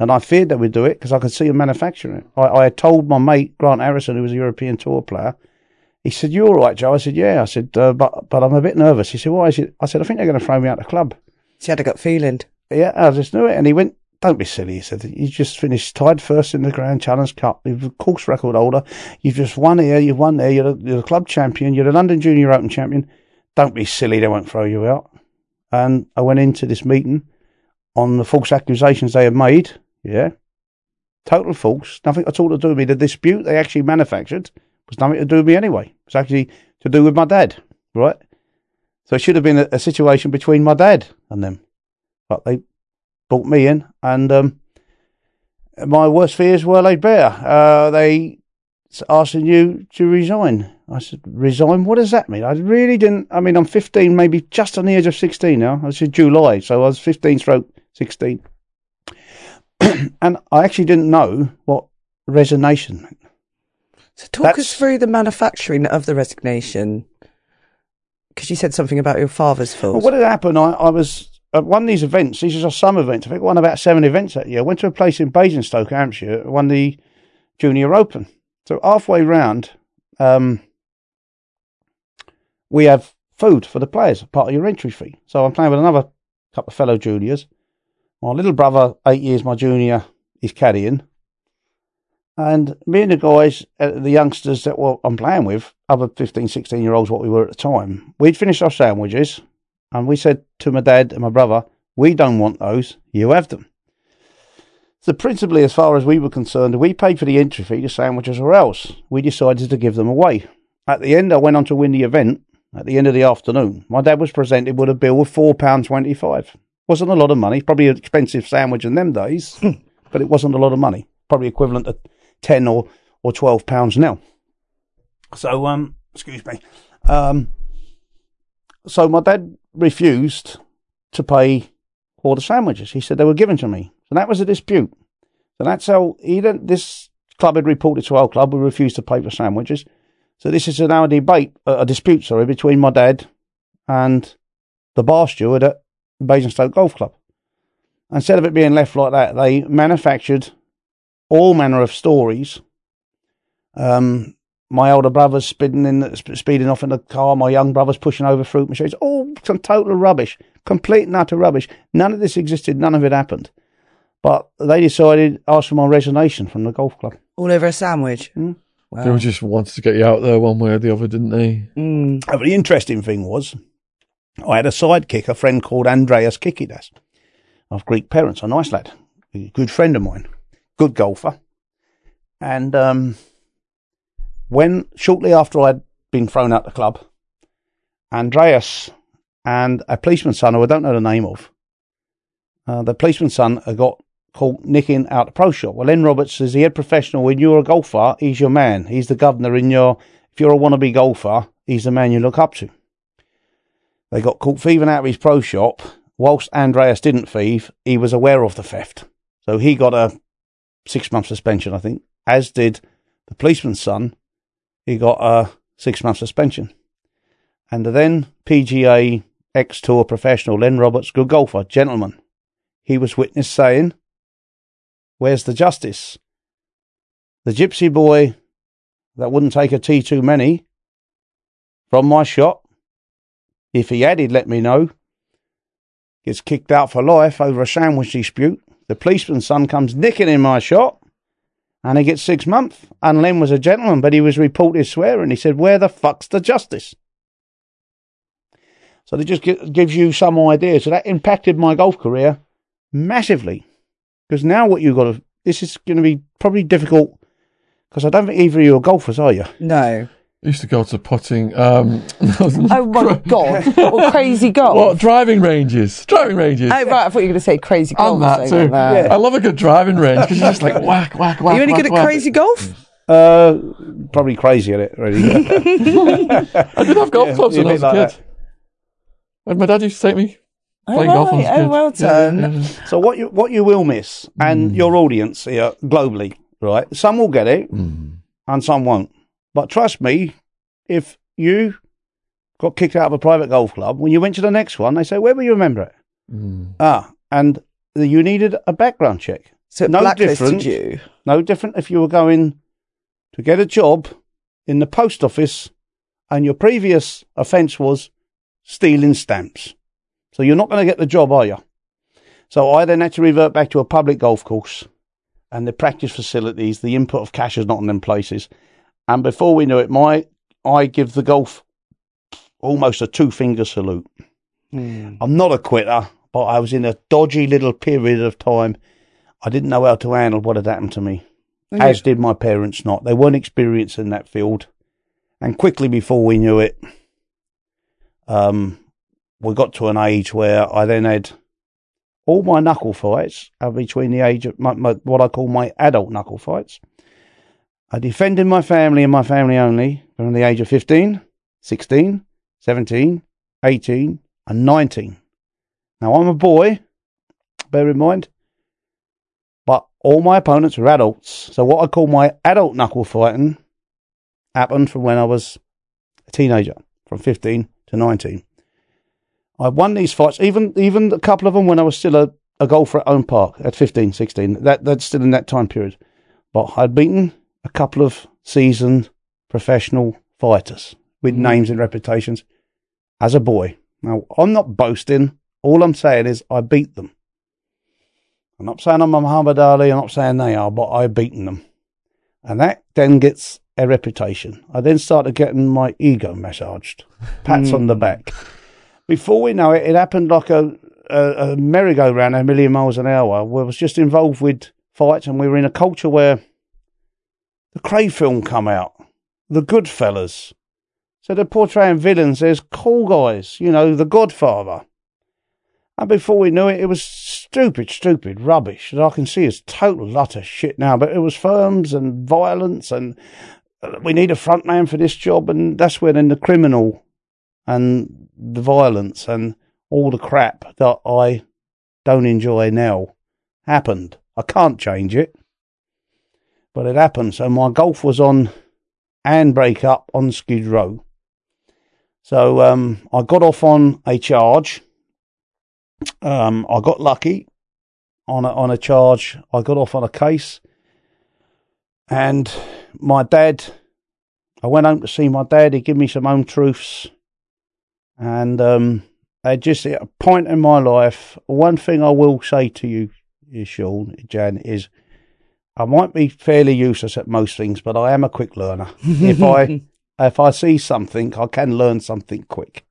And I feared they would do it because I could see them manufacturing it. I had told my mate, Grant Harrison, who was a European Tour player. He said, "You all right, Joe?" I said, "Yeah." I said, but I'm a bit nervous." He said, "Why?" I said, "I think they're going to throw me out of the club." She had a gut feeling. Yeah, I just knew it. And he went, "Don't be silly." He said, "You just finished tied first in the Grand Challenge Cup. You're a course record holder. You've just won here. You've won there. You're the club champion. You're the London Junior Open champion. Don't be silly. They won't throw you out." And I went into this meeting on the false accusations they had made. Yeah, total false. Nothing at all to do with me. The dispute they actually manufactured was nothing to do with me anyway. It's actually to do with my dad, right? So it should have been a situation between my dad and them. But they brought me in, and my worst fears were laid bare. They asking you to resign. I said, "Resign? What does that mean?" I really didn't. I mean, I'm 15, maybe just on the edge of 16 now. I said July, so I was 15/16. And I actually didn't know what resignation meant. So us through the manufacturing of the resignation, because you said something about your father's fault. Well, what had happened, I was at one of these events. These are some events. I think I won about 7 events that year. I went to a place in Basingstoke, Hampshire, won the Junior Open. So halfway round, we have food for the players, part of your entry fee. So I'm playing with another couple of fellow juniors. My little brother, 8 years my junior, is caddying. And me and the guys, the youngsters that I'm playing with, other 15, 16-year-olds, what we were at the time, we'd finished our sandwiches, and we said to my dad and my brother, "We don't want those, you have them." So principally, as far as we were concerned, we paid for the entry fee, the sandwiches or else. We decided to give them away. At the end, I went on to win the event at the end of the afternoon. My dad was presented with a bill of £4.25. Wasn't a lot of money, probably an expensive sandwich in them days, but it wasn't a lot of money. Probably equivalent to 10 or £12 now. So, excuse me. So my dad refused to pay for the sandwiches. He said they were given to me. So that was a dispute. So that's how this club had reported to our club, we refused to pay for sandwiches. So this is now a dispute, between my dad and the bar steward at Basingstoke Golf Club. Instead of it being left like that, they manufactured all manner of stories. My older brother's speeding off in the car. My young brother's pushing over fruit machines. All some total rubbish, complete and utter rubbish. None of this existed. None of it happened. But they decided, asked for my resignation from the golf club. All over a sandwich. Mm. Wow. They were just wanted to get you out there one way or the other, didn't they? Mm. But the interesting thing was, I had a sidekick, a friend called Andreas Kikidas, of Greek parents, a nice lad, a good friend of mine. Good golfer, And when shortly after I'd been thrown out the club, Andreas and a policeman's son, who I don't know the name of, the policeman's son got caught nicking out the pro shop. Well, Len Roberts is the head professional. When you're a golfer, he's your man. He's the governor in your... If you're a wannabe golfer, he's the man you look up to. They got caught thieving out of his pro shop. Whilst Andreas didn't thieve, he was aware of the theft. So he got a 6-month suspension, I think, as did the policeman's son. He got a 6-month suspension. And the then PGA ex-tour professional, Len Roberts, good golfer, gentleman, he was witness saying, "Where's the justice? The gypsy boy that wouldn't take a tee too many from my shot, if he had, he'd let me know, gets kicked out for life over a sandwich dispute. The policeman's son comes nicking in my shot and he gets 6 months." And Len was a gentleman, but he was reported swearing. He said, "Where the fuck's the justice?" So it just gives you some idea. So that impacted my golf career massively. Because now what you've got to... This is going to be probably difficult, because I don't think either of you are golfers, are you? No. I used to go to putting... oh, my God. Or crazy golf. What? Driving ranges. Oh, right. I thought you were going to say crazy golf. And that, too. That. Yeah. I love a good driving range, because you're just like whack, whack, whack. Are you any good at crazy golf? Probably crazy at it, really. I did have golf clubs when I was a kid. That. My dad used to take me. Well done. Yeah. So what you will miss, and your audience here globally, right? Some will get it, and some won't. But trust me, if you got kicked out of a private golf club, when you went to the next one, they say, "Where will you remember it?" And you needed a background check. So no different. No different if you were going to get a job in the post office, and your previous offence was stealing stamps. So you're not going to get the job, are you? So I then had to revert back to a public golf course and the practice facilities, the input of cash is not in them places. And before we knew it, I give the golf almost a two-finger salute. I'm not a quitter, but I was in a dodgy little period of time. I didn't know how to handle what had happened to me, as did my parents not. They weren't experienced in that field. And quickly before we knew it, we got to an age where I then had all my knuckle fights between the age of what I call my adult knuckle fights. I defended my family and my family only from the age of 15, 16, 17, 18 and 19. Now, I'm a boy, bear in mind, but all my opponents were adults. So what I call my adult knuckle fighting happened from when I was a teenager, from 15 to 19. I won these fights, even a couple of them when I was still a golfer at Owen Park at 15, 16. That's still in that time period. But I'd beaten a couple of seasoned professional fighters with names and reputations as a boy. Now, I'm not boasting. All I'm saying is I beat them. I'm not saying I'm Muhammad Ali. I'm not saying they are, but I've beaten them. And that then gets a reputation. I then started getting my ego massaged. Pats on the back. Before we know it, it happened like a merry-go-round, a million miles an hour. We was just involved with fights, and we were in a culture where the Cray film come out, the Goodfellas. So they're portraying villains. There's cool guys, you know, the Godfather. And before we knew it, it was stupid rubbish. And I can see it's total lot of shit now, but it was firms and violence, and we need a front man for this job, and that's where then the criminal and the violence and all the crap that I don't enjoy now happened. I can't change it, but it happened. So my golf was on handbrake up on Skid Row. So I got off on a charge. I got lucky on a charge. I got off on a case. And my dad, I went home to see my dad. He gave me some home truths. And I just at a point in my life, one thing I will say to you, Sean, Jan, is I might be fairly useless at most things, but I am a quick learner. If I see something, I can learn something quick.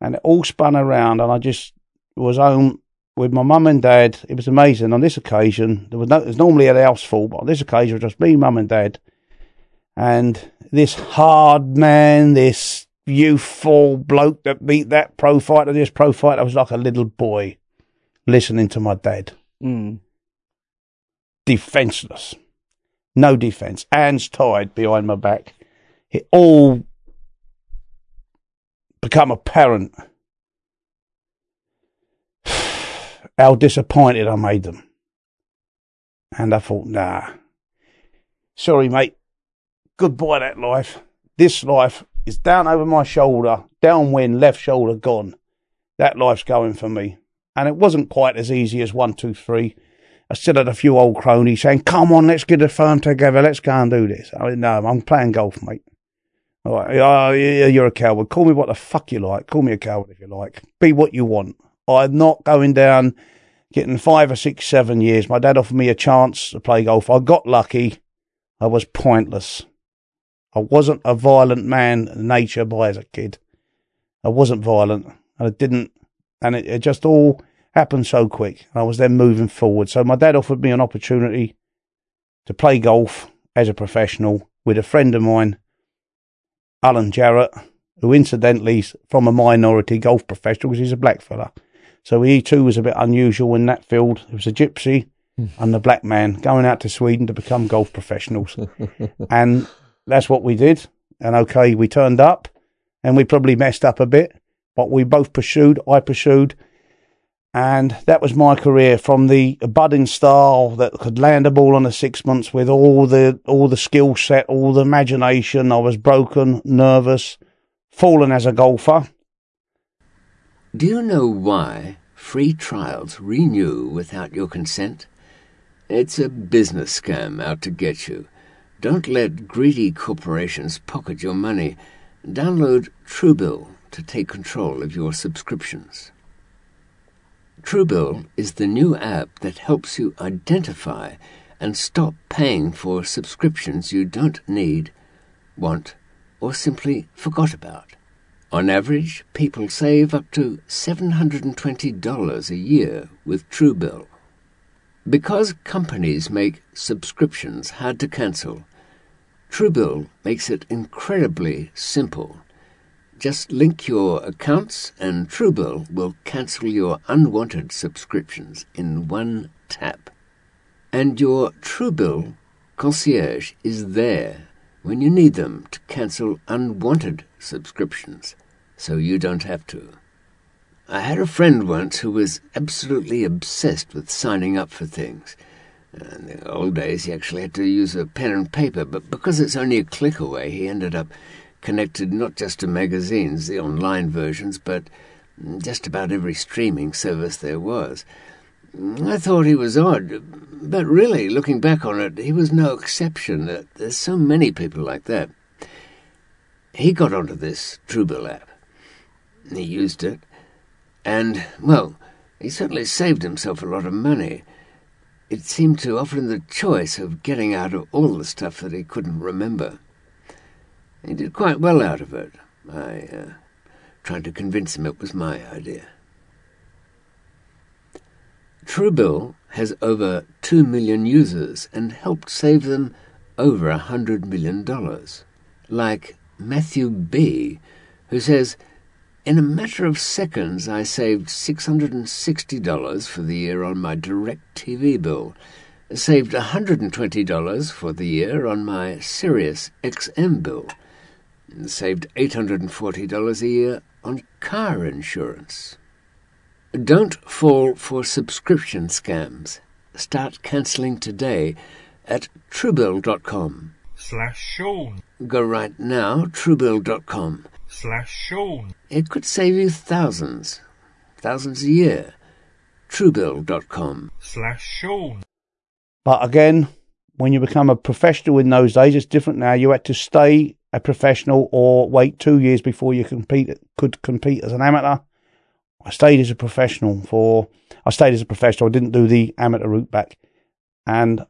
And it all spun around, and I just was home with my mum and dad. It was amazing. On this occasion, there's normally a house full, but on this occasion, it was just me, mum and dad. And this hard man, this youthful bloke that beat that pro fighter, this pro fighter, I was like a little boy listening to my dad. Mm. Defenseless. No defense. Hands tied behind my back. It all become apparent how disappointed I made them. And I thought, nah. Sorry, mate. Goodbye that life. This life is down over my shoulder, downwind, left shoulder gone. That life's going for me. And it wasn't quite as easy as 1, 2, 3. I still had a few old cronies saying, come on, let's get a firm together. Let's go and do this. I mean, no, I'm playing golf, mate. All right. Oh, yeah, you're a coward. Call me what the fuck you like. Call me a coward if you like. Be what you want. I'm not going down, getting 5 or 6, 7 years. My dad offered me a chance to play golf. I got lucky. I was pointless. I wasn't a violent man in nature by as a kid. I wasn't violent. And I didn't. And it just all happened so quick. I was then moving forward. So my dad offered me an opportunity to play golf as a professional with a friend of mine, Alan Jarrett, who incidentally is from a minority golf professional because he's a black fella. So he too was a bit unusual in that field. It was a gypsy and the black man going out to Sweden to become golf professionals. And that's what we did. And okay, we turned up and we probably messed up a bit, but we both pursued. I pursued. And that was my career, from the budding star that could land a ball on a sixpence with all the skill set, all the imagination. I was broken, nervous, fallen as a golfer. Do you know why free trials renew without your consent? It's a business scam out to get you. Don't let greedy corporations pocket your money. Download Truebill to take control of your subscriptions. Truebill is the new app that helps you identify and stop paying for subscriptions you don't need, want, or simply forgot about. On average, people save up to $720 a year with Truebill. Because companies make subscriptions hard to cancel, Truebill makes it incredibly simple. Just link your accounts and Truebill will cancel your unwanted subscriptions in one tap. And your Truebill concierge is there when you need them to cancel unwanted subscriptions, so you don't have to. I had a friend once who was absolutely obsessed with signing up for things. In the old days, he actually had to use a pen and paper, but because it's only a click away, he ended up connected not just to magazines, the online versions, but just about every streaming service there was. I thought he was odd, but really, looking back on it, he was no exception. There's so many people like that. He got onto this Truebill app. He used it, and, well, he certainly saved himself a lot of money. It seemed to offer him the choice of getting out of all the stuff that he couldn't remember. He did quite well out of it. I tried to convince him it was my idea. Truebill has over 2 million users and helped save them over $100 million. Like Matthew B., who says, in a matter of seconds I saved $660 for the year on my DirecTV bill, saved $120 for the year on my SiriusXM bill, and saved $840 a year on car insurance. Don't fall for subscription scams. Start cancelling today at Truebill.com/Sean. Go right now, Truebill.com/Sean. It could save you thousands a year. Truebill.com/Sean. But again, when you become a professional in those days, it's different now. You had to stay a professional or wait 2 years before you could compete as an amateur. I stayed as a professional. I didn't do the amateur route back. And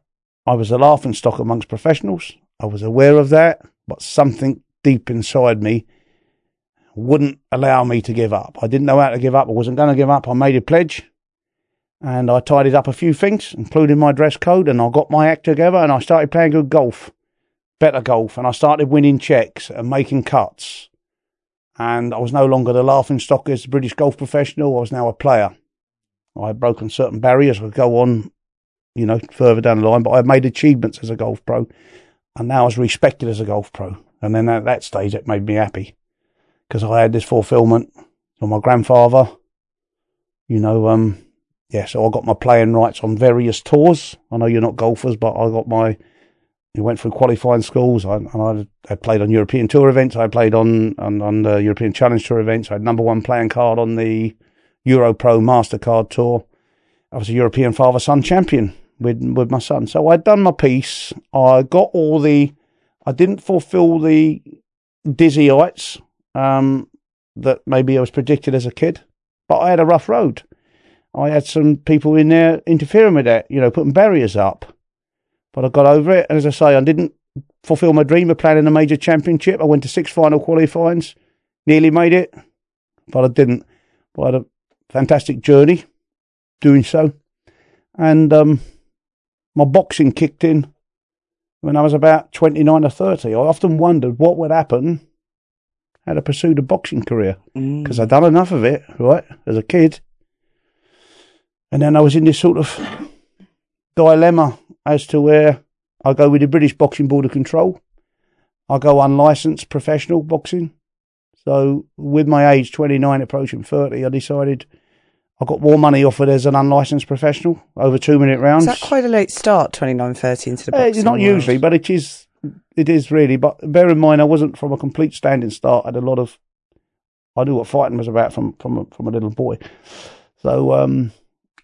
I was a laughingstock amongst professionals. I was aware of that, but something deep inside me wouldn't allow me to give up. I didn't know how to give up. I wasn't going to give up. I made a pledge. and I tidied up a few things, including my dress code, and I got my act together, and I started playing good golf, better golf, and I started winning checks and making cuts, and I was no longer the laughingstock as the British golf professional. I was now a player. I had broken certain barriers. I'll go on, you know, further down the line, but I had made achievements as a golf pro, and now I was respected as a golf pro, and then at that stage it made me happy, because I had this fulfilment from my grandfather, you know, yeah, so I got my playing rights on various tours. I know you're not golfers, but I got my, I went through qualifying schools, and I played on European Tour events, I played on the European Challenge Tour events, I had #1 playing card on the Euro Pro MasterCard Tour. I was a European Father-Son Champion with my son. So I'd done my piece. I got all the, I didn't fulfill the dizzyites that maybe I was predicted as a kid, but I had a rough road. I had some people in there interfering with that, you know, putting barriers up. But I got over it, and as I say, I didn't fulfill my dream of playing in a major championship. I went to 6 final qualifyings, nearly made it, but I didn't. But I had a fantastic journey doing so, and my boxing kicked in when I was about 29 or 30. I often wondered what would happen had I pursued a boxing career, because I'd done enough of it, right, as a kid. And then I was in this sort of dilemma as to where I go with the British Boxing Board of Control. I go unlicensed professional boxing. So with my age, 29, approaching 30, I decided I got more money offered as an unlicensed professional over 2-minute rounds. Is that quite a late start, 29, 30 into the boxing? It's not world. Usually, but it is really. But bear in mind, I wasn't from a complete standing start. I had a lot of, I knew what fighting was about from a little boy. So,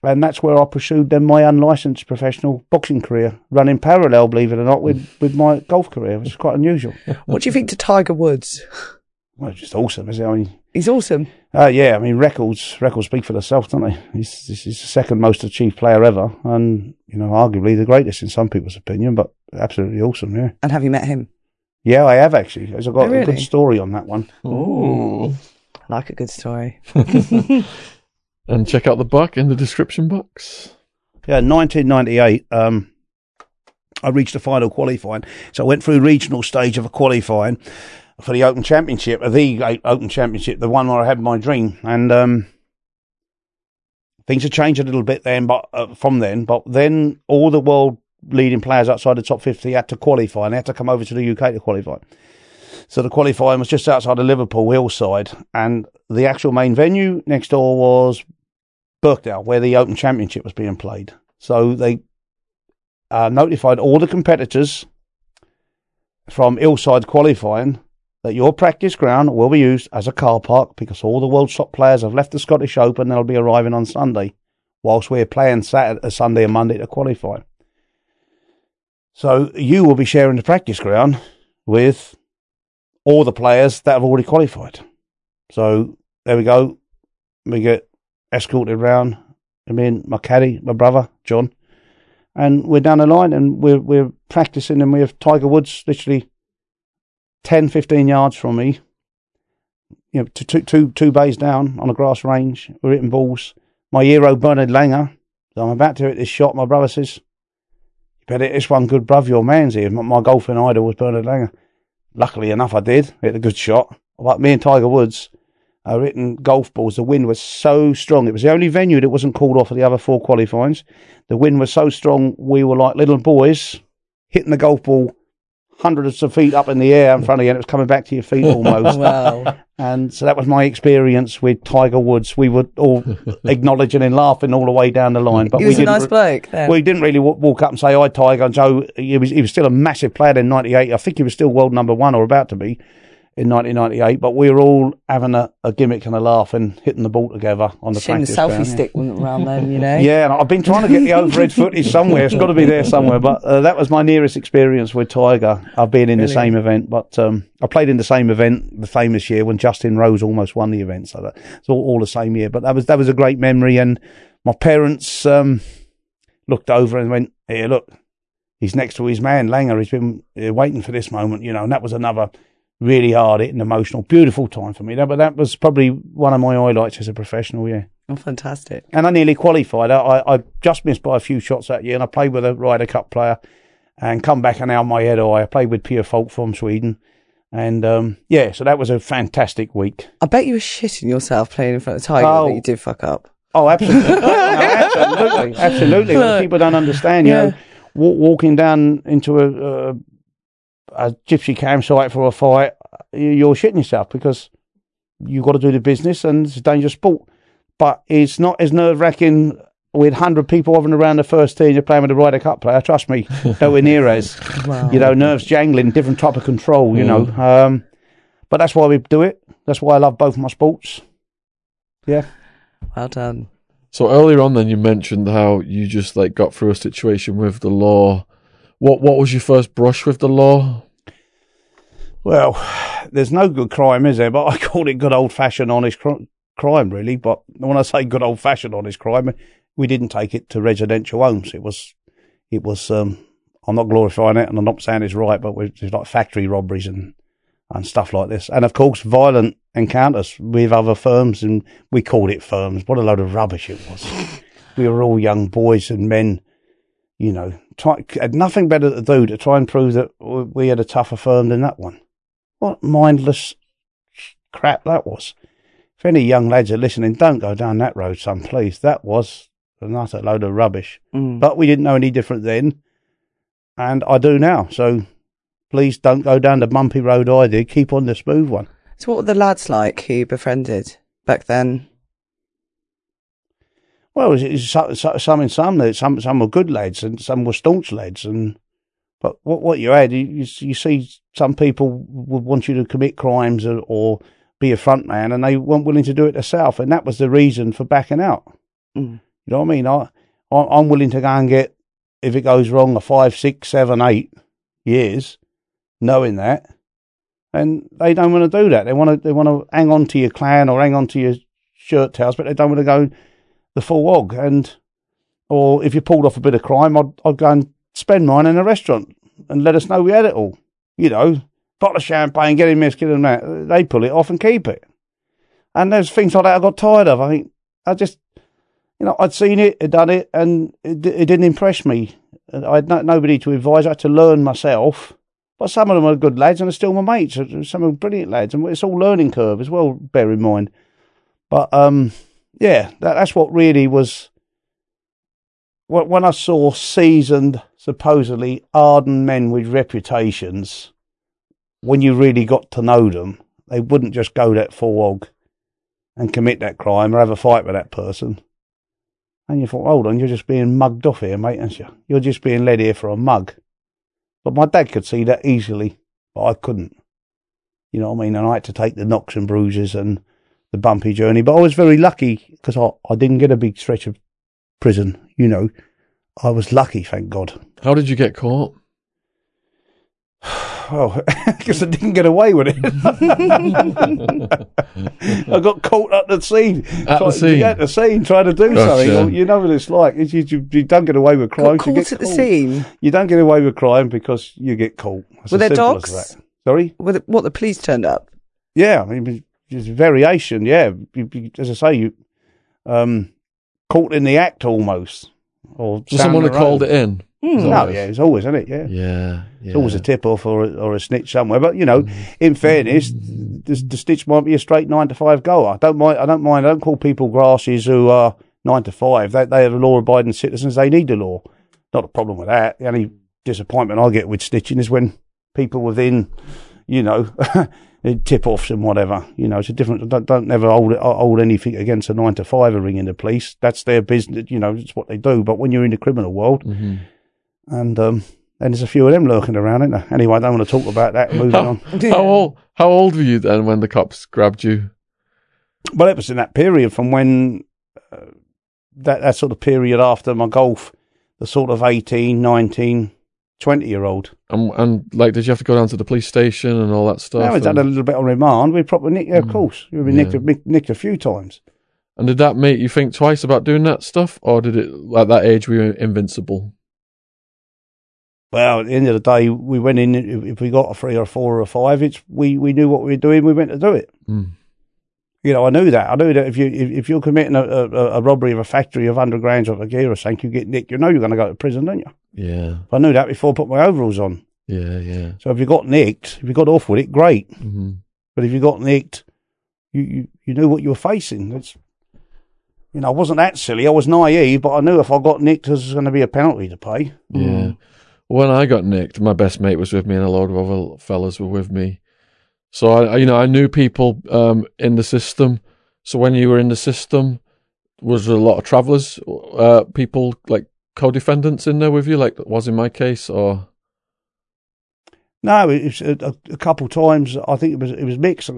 and that's where I pursued then my unlicensed professional boxing career, running parallel, believe it or not, with my golf career, which is quite unusual. What do you think to Tiger Woods? Well, it's just awesome, isn't it? I mean, he's awesome. Yeah, I mean, records speak for themselves, don't they? He's the second most achieved player ever, and, you know, arguably the greatest in some people's opinion, but absolutely awesome, yeah. And have you met him? Yeah, I have, actually. I've got a good story on that one. Ooh. I like a good story. And check out the book in the description box. Yeah, 1998, I reached the final qualifying. So I went through regional stage of a qualifying for the Open Championship, the one where I had my dream. And things had changed a little bit then, but then all the world leading players outside the top 50 had to qualify, and they had to come over to the UK to qualify. So the qualifying was just outside of Liverpool, Hillside, and the actual main venue next door was Birkdale, where the Open Championship was being played. So they notified all the competitors from Hillside qualifying that your practice ground will be used as a car park, because all the world's top players have left the Scottish Open. They'll be arriving on Sunday, whilst we're playing Saturday, Sunday and Monday to qualify. So you will be sharing the practice ground with all the players that have already qualified. So there we go. We get escorted round. I mean, my caddy, my brother, John, and we're down the line, and we're practicing, and we have Tiger Woods literally 10, 15 yards from me, you know, two bays down on a grass range. We're hitting balls. My hero, Bernard Langer. So I'm about to hit this shot. My brother says, "You better hit this one good, bruv. Your man's here." My golfing idol was Bernard Langer. Luckily enough, I did. I hit a good shot. But me and Tiger Woods are hitting golf balls. The wind was so strong. It was the only venue that wasn't called off for the other 4 qualifyings. The wind was so strong, we were like little boys hitting the golf ball hundreds of feet up in the air in front of you, and it was coming back to your feet almost. Wow. And so that was my experience with Tiger Woods. We were all acknowledging and laughing all the way down the line. But he was a nice bloke then. We didn't really walk up and say, "Hi, Tiger." And so he was still a massive player in 98. I think he was still world #1 or about to be in 1998, but we were all having a gimmick and a laugh and hitting the ball together on the practice ground. The selfie stick went around then, you know. Yeah, and I've been trying to get the overhead footage somewhere. It's got to be there somewhere, but that was my nearest experience with Tiger. I've been in the same event, but I played in the same event the famous year when Justin Rose almost won the event, so it's all the same year. But that was a great memory, and my parents looked over and went, "Here, look, he's next to his man, Langer. He's been waiting for this moment, you know," and that was another really hard, an emotional, beautiful time for me. But that was probably one of my highlights as a professional, yeah. Oh, fantastic. And I nearly qualified. I just missed by a few shots that year, and I played with a Ryder Cup player and come back and out my head high. I played with Pierre Folk from Sweden. And, yeah, so that was a fantastic week. I bet you were shitting yourself playing in front of Tiger, but you did fuck up. Oh, absolutely. No, absolutely. Absolutely. Look, people don't understand, you know, walking down into a gypsy campsite for a fight, you're shitting yourself because you've got to do the business and it's a dangerous sport. But it's not as nerve-wracking with 100 people hovering around the first tee and you're playing with a Ryder Cup player. Trust me, nowhere near as. Wow. You know, nerves jangling, different type of control, you know. But that's why we do it. That's why I love both my sports. Yeah. Well done. So earlier on then you mentioned how you just like got through a situation with the law. What was your first brush with the law? Well, there's no good crime, is there? But I call it good old-fashioned honest crime, really. But when I say good old-fashioned honest crime, we didn't take it to residential homes. It was. I'm not glorifying it, and I'm not saying it's right, but it's like factory robberies and stuff like this, and of course violent encounters with other firms, and we called it firms. What a load of rubbish it was. We were all young boys and men, you know, had nothing better to do to try and prove that we had a tougher firm than that one. What mindless crap that was. If any young lads are listening, don't go down that road, son, please. That was an utter load of rubbish. Mm. But we didn't know any different then, and I do now. So please don't go down the bumpy road I did. Keep on the smooth one. So what were the lads like who you befriended back then? Well, some were good lads and some were staunch lads. But what you had, you see some people would want you to commit crimes or be a front man, and they weren't willing to do it themselves, and that was the reason for backing out. Mm. You know what I mean? I'm willing to go and get, if it goes wrong, a 5, 6, 7, 8 years, knowing that, and they don't want to do that. They want to hang on to your clan or hang on to your shirt tails, but they don't want to go the full hog. And or if you pulled off a bit of crime, I'd go and spend mine in a restaurant and let us know we had it all. You know, bottle of champagne, get him this, get him that. They pull it off and keep it. And there's things like that I got tired of. I think I just, you know, I'd seen it, I'd done it, and it didn't impress me. I had nobody to advise. I had to learn myself. But some of them are good lads and are still my mates. Some are brilliant lads. And it's all learning curve as well, bear in mind. But, yeah, that's what really was. When I saw seasoned, supposedly ardent men with reputations, when you really got to know them, they wouldn't just go that full hog and commit that crime or have a fight with that person. And you thought, hold on, you're just being mugged off here, mate, aren't you? You're just being led here for a mug. But my dad could see that easily, but I couldn't. You know what I mean? And I had to take the knocks and bruises and the bumpy journey. But I was very lucky because I didn't get a big stretch of prison, you know. I was lucky, thank God. How did you get caught? Well, because I didn't get away with it. I got caught at the scene. Trying to do something. Well, you know what it's like. You don't get away with crime. Got caught at the scene. You don't get away with crime because you get caught. That's were there dogs? That. Sorry? What, the police turned up? Yeah, I mean, it's variation, yeah. As I say, you caught in the act almost. Or someone had called it in. No, yeah, it's always, isn't it? Yeah. Yeah. It's always a tip-off or a snitch somewhere. But, you know, in fairness, the snitch might be a straight 9-to-5 goer. I don't call people grasses who are 9-to-5. They are law-abiding citizens. They need the law. Not a problem with that. The only disappointment I get with snitching is when people within, you know, tip-offs and whatever. You know, it's a different. Don't never hold anything against a 9-to-5 ringing the police. That's their business. You know, it's what they do. But when you're in the criminal world... Mm-hmm. And then there's a few of them lurking around, isn't there? Anyway, I don't want to talk about that. Moving on. How old were you then when the cops grabbed you? Well, it was in that period from when, that sort of period after my golf, the sort of 18, 19, 20-year-old. And like, did you have to go down to the police station and all that stuff? No, we done a little bit on remand. We probably nicked, of course. We nicked a few times. And did that make you think twice about doing that stuff? Or did it, at that age, we were invincible? Well, at the end of the day, we went in, if we got a 3 or a 4 or a 5, we knew what we were doing, we went to do it. Mm. You know, I knew that. I knew that if you're committing a robbery of a factory of 100 grand's worth of gear or something, you get nicked, you know you're going to go to prison, don't you? Yeah. I knew that before I put my overalls on. Yeah, yeah. So if you got nicked, if you got off with it, great. Mm-hmm. But if you got nicked, you knew what you were facing. That's, you know, I wasn't that silly. I was naive, but I knew if I got nicked, there's going to be a penalty to pay. Yeah. Mm. When I got nicked, my best mate was with me and a load of other fellas were with me. So, I knew people in the system. So when you were in the system, was there a lot of travellers, people like co-defendants in there with you, like was in my case, or? No, it was a couple times. I think it was mixed.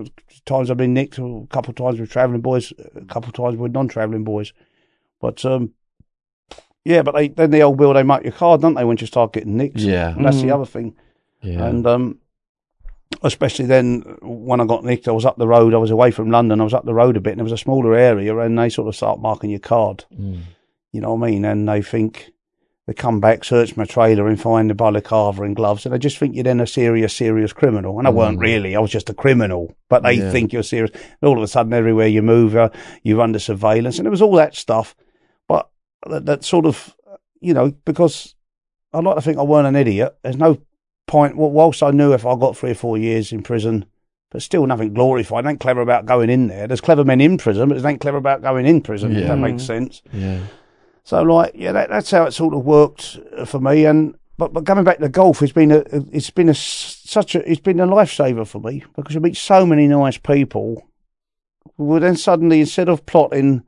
Times I've been nicked, a couple times with travelling boys, a couple times with non-travelling boys. But, yeah, but then the old wheel, they mark your card, don't they, once you start getting nicked? Yeah. And that's the other thing. Yeah. And, especially then when I got nicked, I was up the road. I was away from London. I was up the road a bit, and it was a smaller area, and they sort of start marking your card. Mm. You know what I mean? And they think they come back, search my trailer, and find the balaclava and gloves, and they just think you're then a serious criminal. And I weren't really. I was just a criminal, but they think you're serious. And all of a sudden, everywhere you move, you're under surveillance, and it was all that stuff. But that sort of, you know, because I like to think I weren't an idiot. There's no point, whilst I knew if I got 3 or 4 years in prison, but still nothing glorified. It ain't clever about going in there. There's clever men in prison, but it ain't clever about going in prison, if that makes sense. Yeah. So, like, yeah, that's how it sort of worked for me. And but coming back to golf, it's been a lifesaver for me, because you meet so many nice people. Well, then suddenly, instead of plotting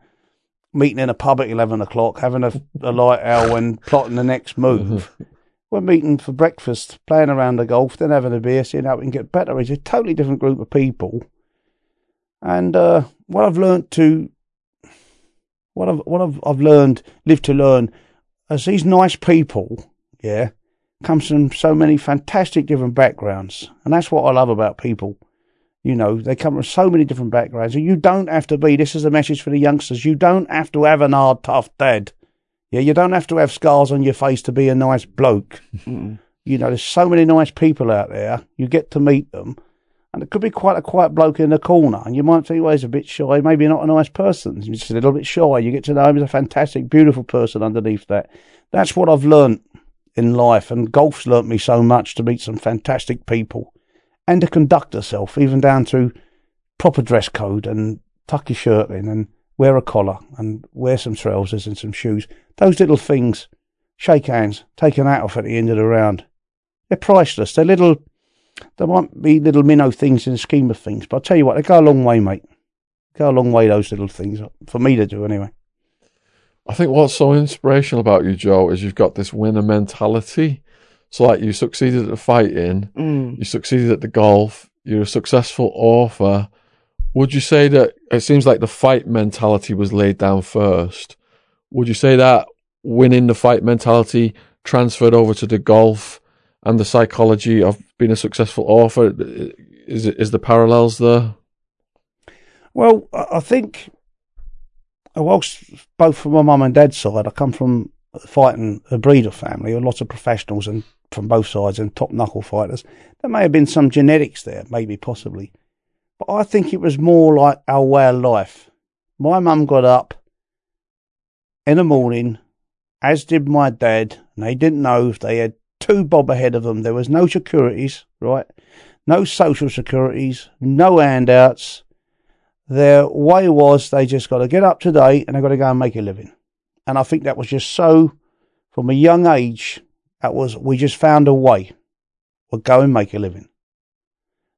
meeting in a pub at 11 o'clock, having a light hour and plotting the next move. We're meeting for breakfast, playing around the golf, then having a beer, seeing how we can get better. It's a totally different group of people. And lived to learn, as these nice people, comes from so many fantastic different backgrounds. And that's what I love about people. You know, they come from so many different backgrounds. And you don't have to be, this is a message for the youngsters, you don't have to have an hard, tough dad. Yeah, you don't have to have scars on your face to be a nice bloke. Mm. You know, there's so many nice people out there. You get to meet them. And it could be quite a quiet bloke in the corner. And you might think, well, he's a bit shy. Maybe not a nice person. He's just a little bit shy. You get to know him as a fantastic, beautiful person underneath that. That's what I've learnt in life. And golf's learnt me so much, to meet some fantastic people and to conduct yourself, even down to proper dress code and tuck your shirt in and wear a collar and wear some trousers and some shoes. Those little things, shake hands, take an hat off at the end of the round. They're priceless. They might be little minnow things in the scheme of things, but I'll tell you what, they go a long way, mate. Go a long way, those little things, for me to do anyway. I think what's so inspirational about you, Joe, is you've got this winner mentality. So like, you succeeded at the fighting, you succeeded at the golf, you're a successful author. Would you say that it seems like the fight mentality was laid down first? Would you say that winning the fight mentality transferred over to the golf, and the psychology of being a successful author, is the parallels there? Well, I think, whilst both from my mum and dad's side, I come from fighting a breeder family, a lot of professionals and from both sides and top knuckle fighters. There may have been some genetics there, maybe, possibly. But I think it was more like our way of life. My mum got up in the morning, as did my dad, and they didn't know if they had two bob ahead of them. There was no securities, right? No social securities, no handouts. Their way was, they just got to get up today and they got to go and make a living. And I think that was just so, from a young age, we just found a way. We'll go and make a living.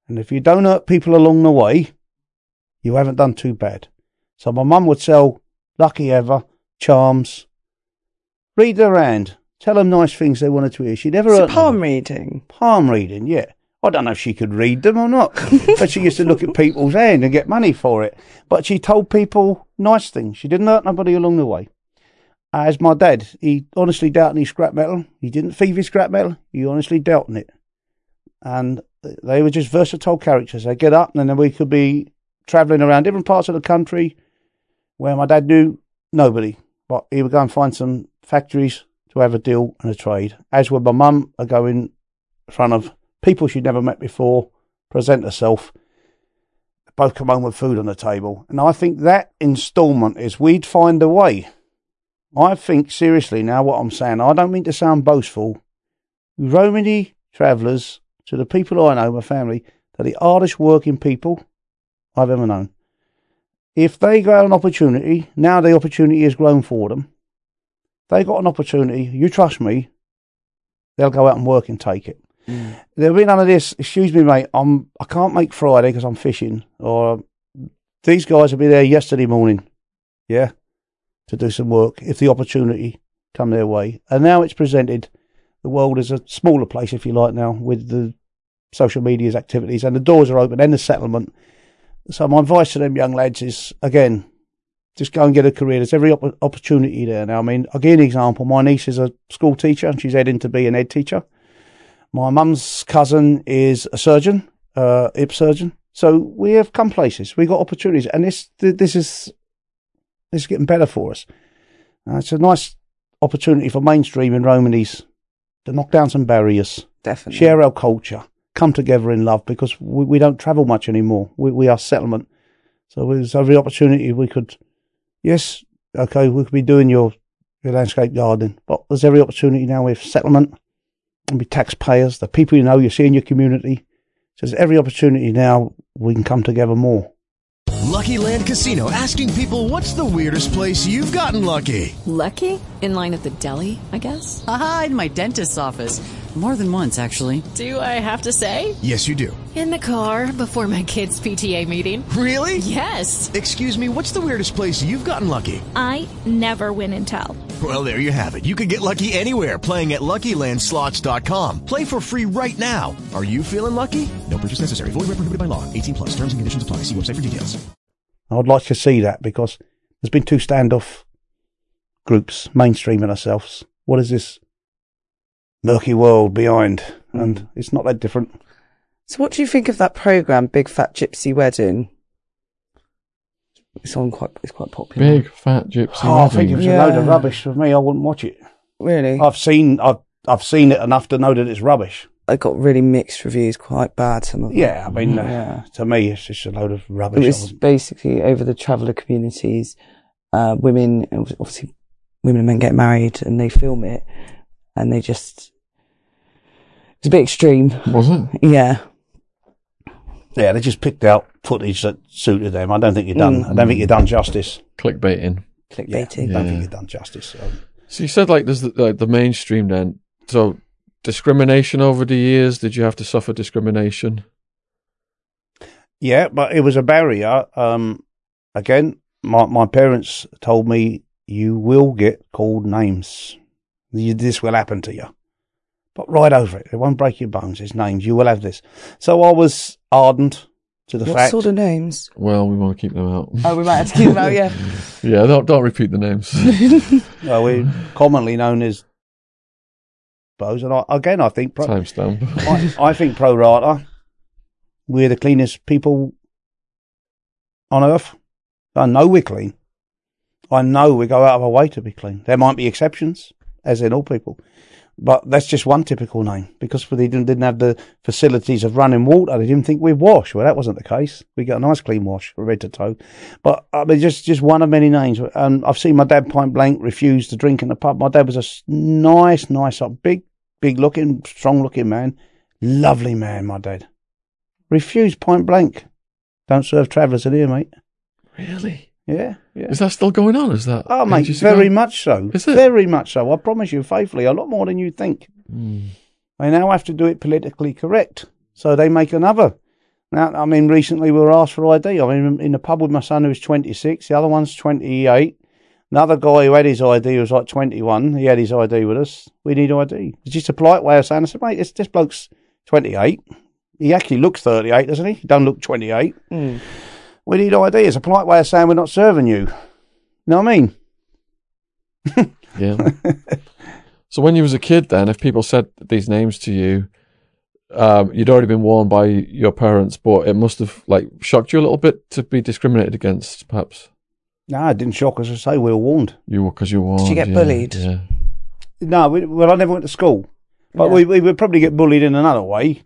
And if you don't hurt people along the way, you haven't done too bad. So my mum would sell Lucky Heather, charms. Read their hand. Tell them nice things they wanted to hear. She never hurt them. Palm reading. Palm reading, yeah. I don't know if she could read them or not. But she used to look at people's hand and get money for it. But she told people nice things. She didn't hurt nobody along the way. As my dad, he honestly dealt in his scrap metal. He didn't thieve his scrap metal. He honestly dealt in it. And they were just versatile characters. They get up, and then we could be travelling around different parts of the country where my dad knew nobody. But he would go and find some factories to have a deal and a trade. As would my mum, I'd go in front of people she'd never met before, present herself. both come home with food on the table. And I think that instalment is we'd find a way. I think, seriously now, what I'm saying, I don't mean to sound boastful. Romany travellers, to the people I know, my family, they're the hardest working people I've ever known. If they got an opportunity, now the opportunity has grown for them. They got an opportunity, you trust me, they'll go out and work and take it. Mm. There'll be none of this, excuse me mate, I can't make Friday because I'm fishing, or these guys will be there yesterday morning, yeah, to do some work if the opportunity come their way. And now it's presented, the world is a smaller place if you like now with the social media's activities, and the doors are open and the settlement. So my advice to them young lads is, again, just go and get a career. There's every opportunity there now. I mean, I'll give you an example. My niece is a school teacher, and she's heading to be an ed teacher. My mum's cousin is a surgeon, hip surgeon. So we have come places. We've got opportunities, and this is getting better for us. It's a nice opportunity for mainstream and Romanies to knock down some barriers. Definitely. Share our culture. Come together in love, because we don't travel much anymore. We are settlement. So there's every opportunity we could, yes, okay, we could be doing your landscape gardening, but there's every opportunity now with settlement and be taxpayers, the people you know, you see in your community. So there's every opportunity now we can come together more. Lucky Land Casino, asking people, what's the weirdest place you've gotten lucky? Lucky? In line at the deli, I guess? Aha, in my dentist's office. More than once, actually. Do I have to say? Yes, you do. In the car, before my kids' PTA meeting. Really? Yes. Excuse me, what's the weirdest place you've gotten lucky? I never win and tell. Well, there you have it. You can get lucky anywhere, playing at LuckyLandSlots.com. Play for free right now. Are you feeling lucky? No purchase necessary. Void where prohibited by law. 18 plus. Terms and conditions apply. See website for details. I'd like to see that, because there's been two standoff groups, mainstreaming ourselves. What is this murky world behind? And it's not that different. So what do you think of that programme, Big Fat Gypsy Wedding? It's quite popular. Big Fat Gypsy Wedding. I think it was a load of rubbish. For me, I wouldn't watch it. Really? I've seen it enough to know that it's rubbish. They got really mixed reviews, quite bad, some of them. Yeah, I mean, to me, it's just a load of rubbish. It was basically over the traveller communities, women, obviously women and men get married and they film it, and they just, it's a bit extreme. Was it? Yeah. Yeah, they just picked out footage that suited them. I don't think you're done. I don't think you're done justice. Clickbaiting. Yeah. I don't think you're done justice. So you said like there's the mainstream then, so discrimination over the years, did you have to suffer discrimination? Yeah, but it was a barrier. Again, my parents told me, you will get called names. This will happen to you. But right over it. It won't break your bones. It's names. You will have this. So I was ardent to the fact. What sort of names? Well, we want to keep them out. Oh, we might have to keep them out, yeah. Yeah, don't repeat the names. Well, we're commonly known as bows. And I think timestamp. I think pro rata, we're the cleanest people on earth. I know we're clean. I know we go out of our way to be clean. There might be exceptions, as in all people. But that's just one typical name, because they didn't have the facilities of running water. They didn't think we'd wash. Well, that wasn't the case. We got a nice clean wash, red to toe. But I mean, just one of many names. And I've seen my dad point blank refuse to drink in the pub. My dad was a nice, big looking, strong looking man. Lovely man, my dad. Refused point blank. Don't serve travellers in here, mate. Really? Yeah. Is that still going on? Is that? Oh, mate, very much so. Is it? Very much so. I promise you faithfully, a lot more than you think. They now have to do it politically correct. So they make another. Now, I mean, recently we were asked for ID. I mean, in the pub with my son who's 26, the other one's 28. Another guy who had his ID was like 21. He had his ID with us. We need ID. It's just a polite way of saying, I said, mate, this bloke's 28. He actually looks 38, doesn't he? He doesn't look 28. Mm. We need ID. It's a polite way of saying we're not serving you. Know what I mean? Yeah. So when you was a kid then, if people said these names to you, you'd already been warned by your parents, but it must have like shocked you a little bit to be discriminated against, perhaps? No, it didn't shock us. As I say, we were warned. Did you get bullied? Yeah. No, I never went to school. But we would probably get bullied in another way.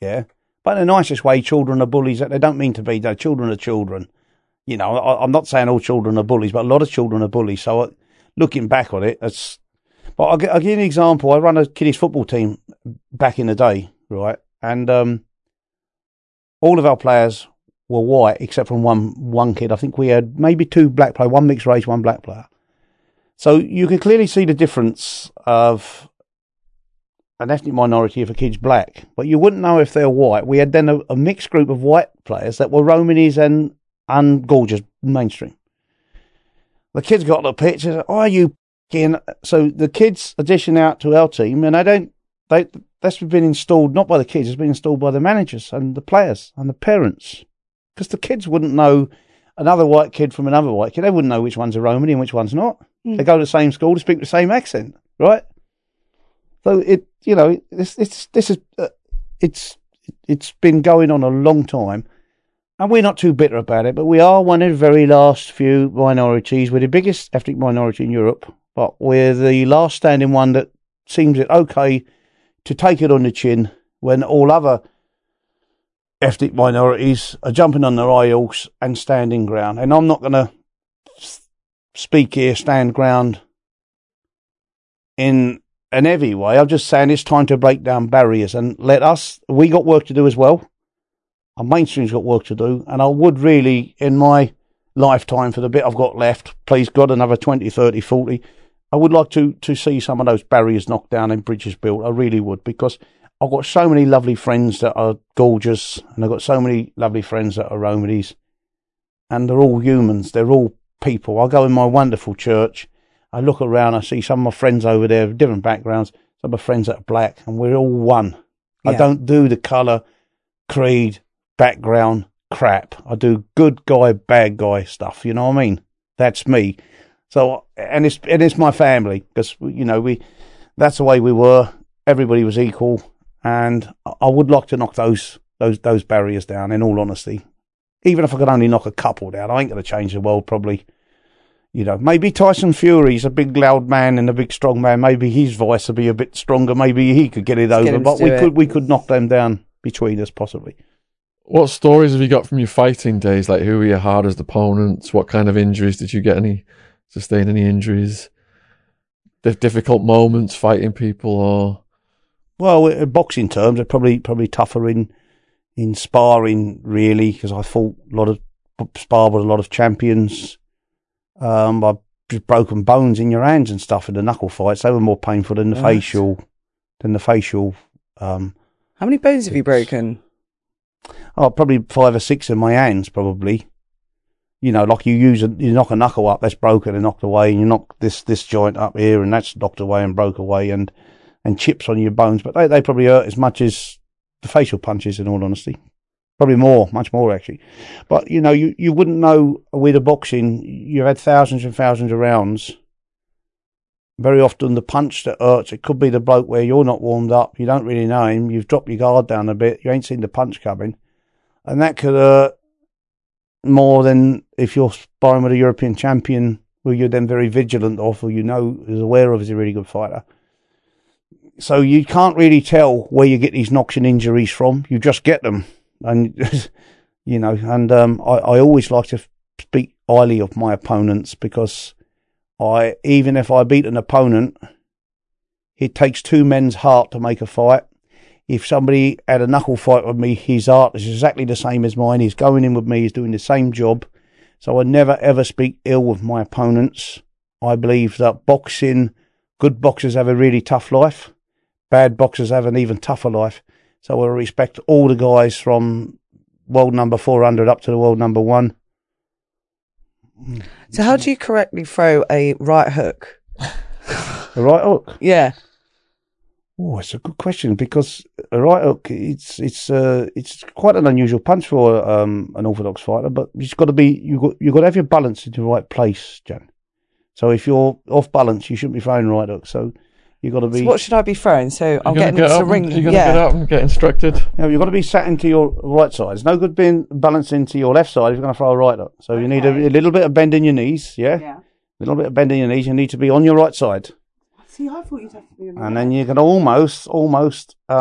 Yeah. But in the nicest way, children are bullies that they don't mean to be. Though children are children. You know, I'm not saying all children are bullies, but a lot of children are bullies. So looking back on it, that's. But I'll give you an example. I run a kiddies football team back in the day, right? And all of our players were white, except from one kid. I think we had maybe two black players, one mixed race, one black player. So you can clearly see the difference of an ethnic minority if a kid's black, but you wouldn't know if they're white. We had then a mixed group of white players that were Romanys and gorgeous mainstream. The kids got the pitch and said, "Oh, you f***ing." So the kids are dishing out to our team, and that's been installed not by the kids, it's been installed by the managers and the players and the parents, because the kids wouldn't know another white kid from another white kid. They wouldn't know which one's a Romany and which one's not. Mm. They go to the same school, they speak the same accent, right? So it's been going on a long time, and we're not too bitter about it. But we are one of the very last few minorities. We're the biggest ethnic minority in Europe, but we're the last standing one that seems it okay to take it on the chin when all other ethnic minorities are jumping on their heels and standing ground. And I'm not going to speak here, stand ground in an heavy way. I'm just saying it's time to break down barriers and let us. We got work to do as well. Our mainstream's got work to do. And I would really, in my lifetime, for the bit I've got left, please God, another 20, 30, 40, I would like to see some of those barriers knocked down and bridges built. I really would, because I've got so many lovely friends that are gorgeous, and I've got so many lovely friends that are Romanies, and they're all humans. They're all people. I go in my wonderful church, I look around, I see some of my friends over there, different backgrounds, some of my friends that are black, and we're all one. Yeah. I don't do the colour, creed, background crap. I do good guy, bad guy stuff. You know what I mean? That's me. So, and it's my family, because, you know, that's the way we were. Everybody was equal, and I would like to knock those barriers down, in all honesty. Even if I could only knock a couple down, I ain't going to change the world, probably. You know, maybe Tyson Fury's a big loud man and a big strong man. Maybe his voice would be a bit stronger. Maybe he could get it over. But we could knock them down between us, possibly. What stories have you got from your fighting days? Like, who were your hardest opponents? What kind of injuries did you get? Sustain any injuries? Difficult moments fighting people, or? Well, in boxing terms, they're probably tougher in sparring, really, because I fought sparred with a lot of champions. I've broken bones in your hands and stuff in the knuckle fights. They were more painful than the facial. How many bones have you broken? Oh, probably 5 or 6 in my hands, probably. You know, like you knock a knuckle up, that's broken and knocked away, and you knock this joint up here and that's knocked away and broke away, and chips on your bones. But they probably hurt as much as the facial punches, in all honesty. Probably more, much more, actually. But, you know, you wouldn't know with a boxing. You've had thousands and thousands of rounds. Very often the punch that hurts, it could be the bloke where you're not warmed up, you don't really know him, you've dropped your guard down a bit, you ain't seen the punch coming. And that could hurt more than if you're sparring with a European champion who you're then very vigilant of, who you know is aware of is a really good fighter. So you can't really tell where you get these knocks and injuries from. You just get them. And, you know, and I always like to speak highly of my opponents, because even if I beat an opponent, it takes two men's heart to make a fight. If somebody had a knuckle fight with me, his heart is exactly the same as mine. He's going in with me, he's doing the same job. So I never, ever speak ill of my opponents. I believe that good boxers have a really tough life. Bad boxers have an even tougher life. So I respect all the guys from world number 400 up to the world number 1. So how do you correctly throw a right hook? A right hook? Yeah. Oh, it's a good question, because a right hook, it's quite an unusual punch for an orthodox fighter, but you've got to have your balance in the right place, Jen. So if you're off balance, you shouldn't be throwing right hooks. So you've got to be. So what should I be throwing? So I'm getting to the ring. You're going to get up and get instructed. Yeah, you've got to be sat into your right side. It's no good being balanced into your left side if you're going to throw a right hook. So you need a little bit of bend in your knees. Yeah? A little bit of bend in your knees. You need to be on your right side. See, I thought you'd have to be in the and way. Then you can almost throw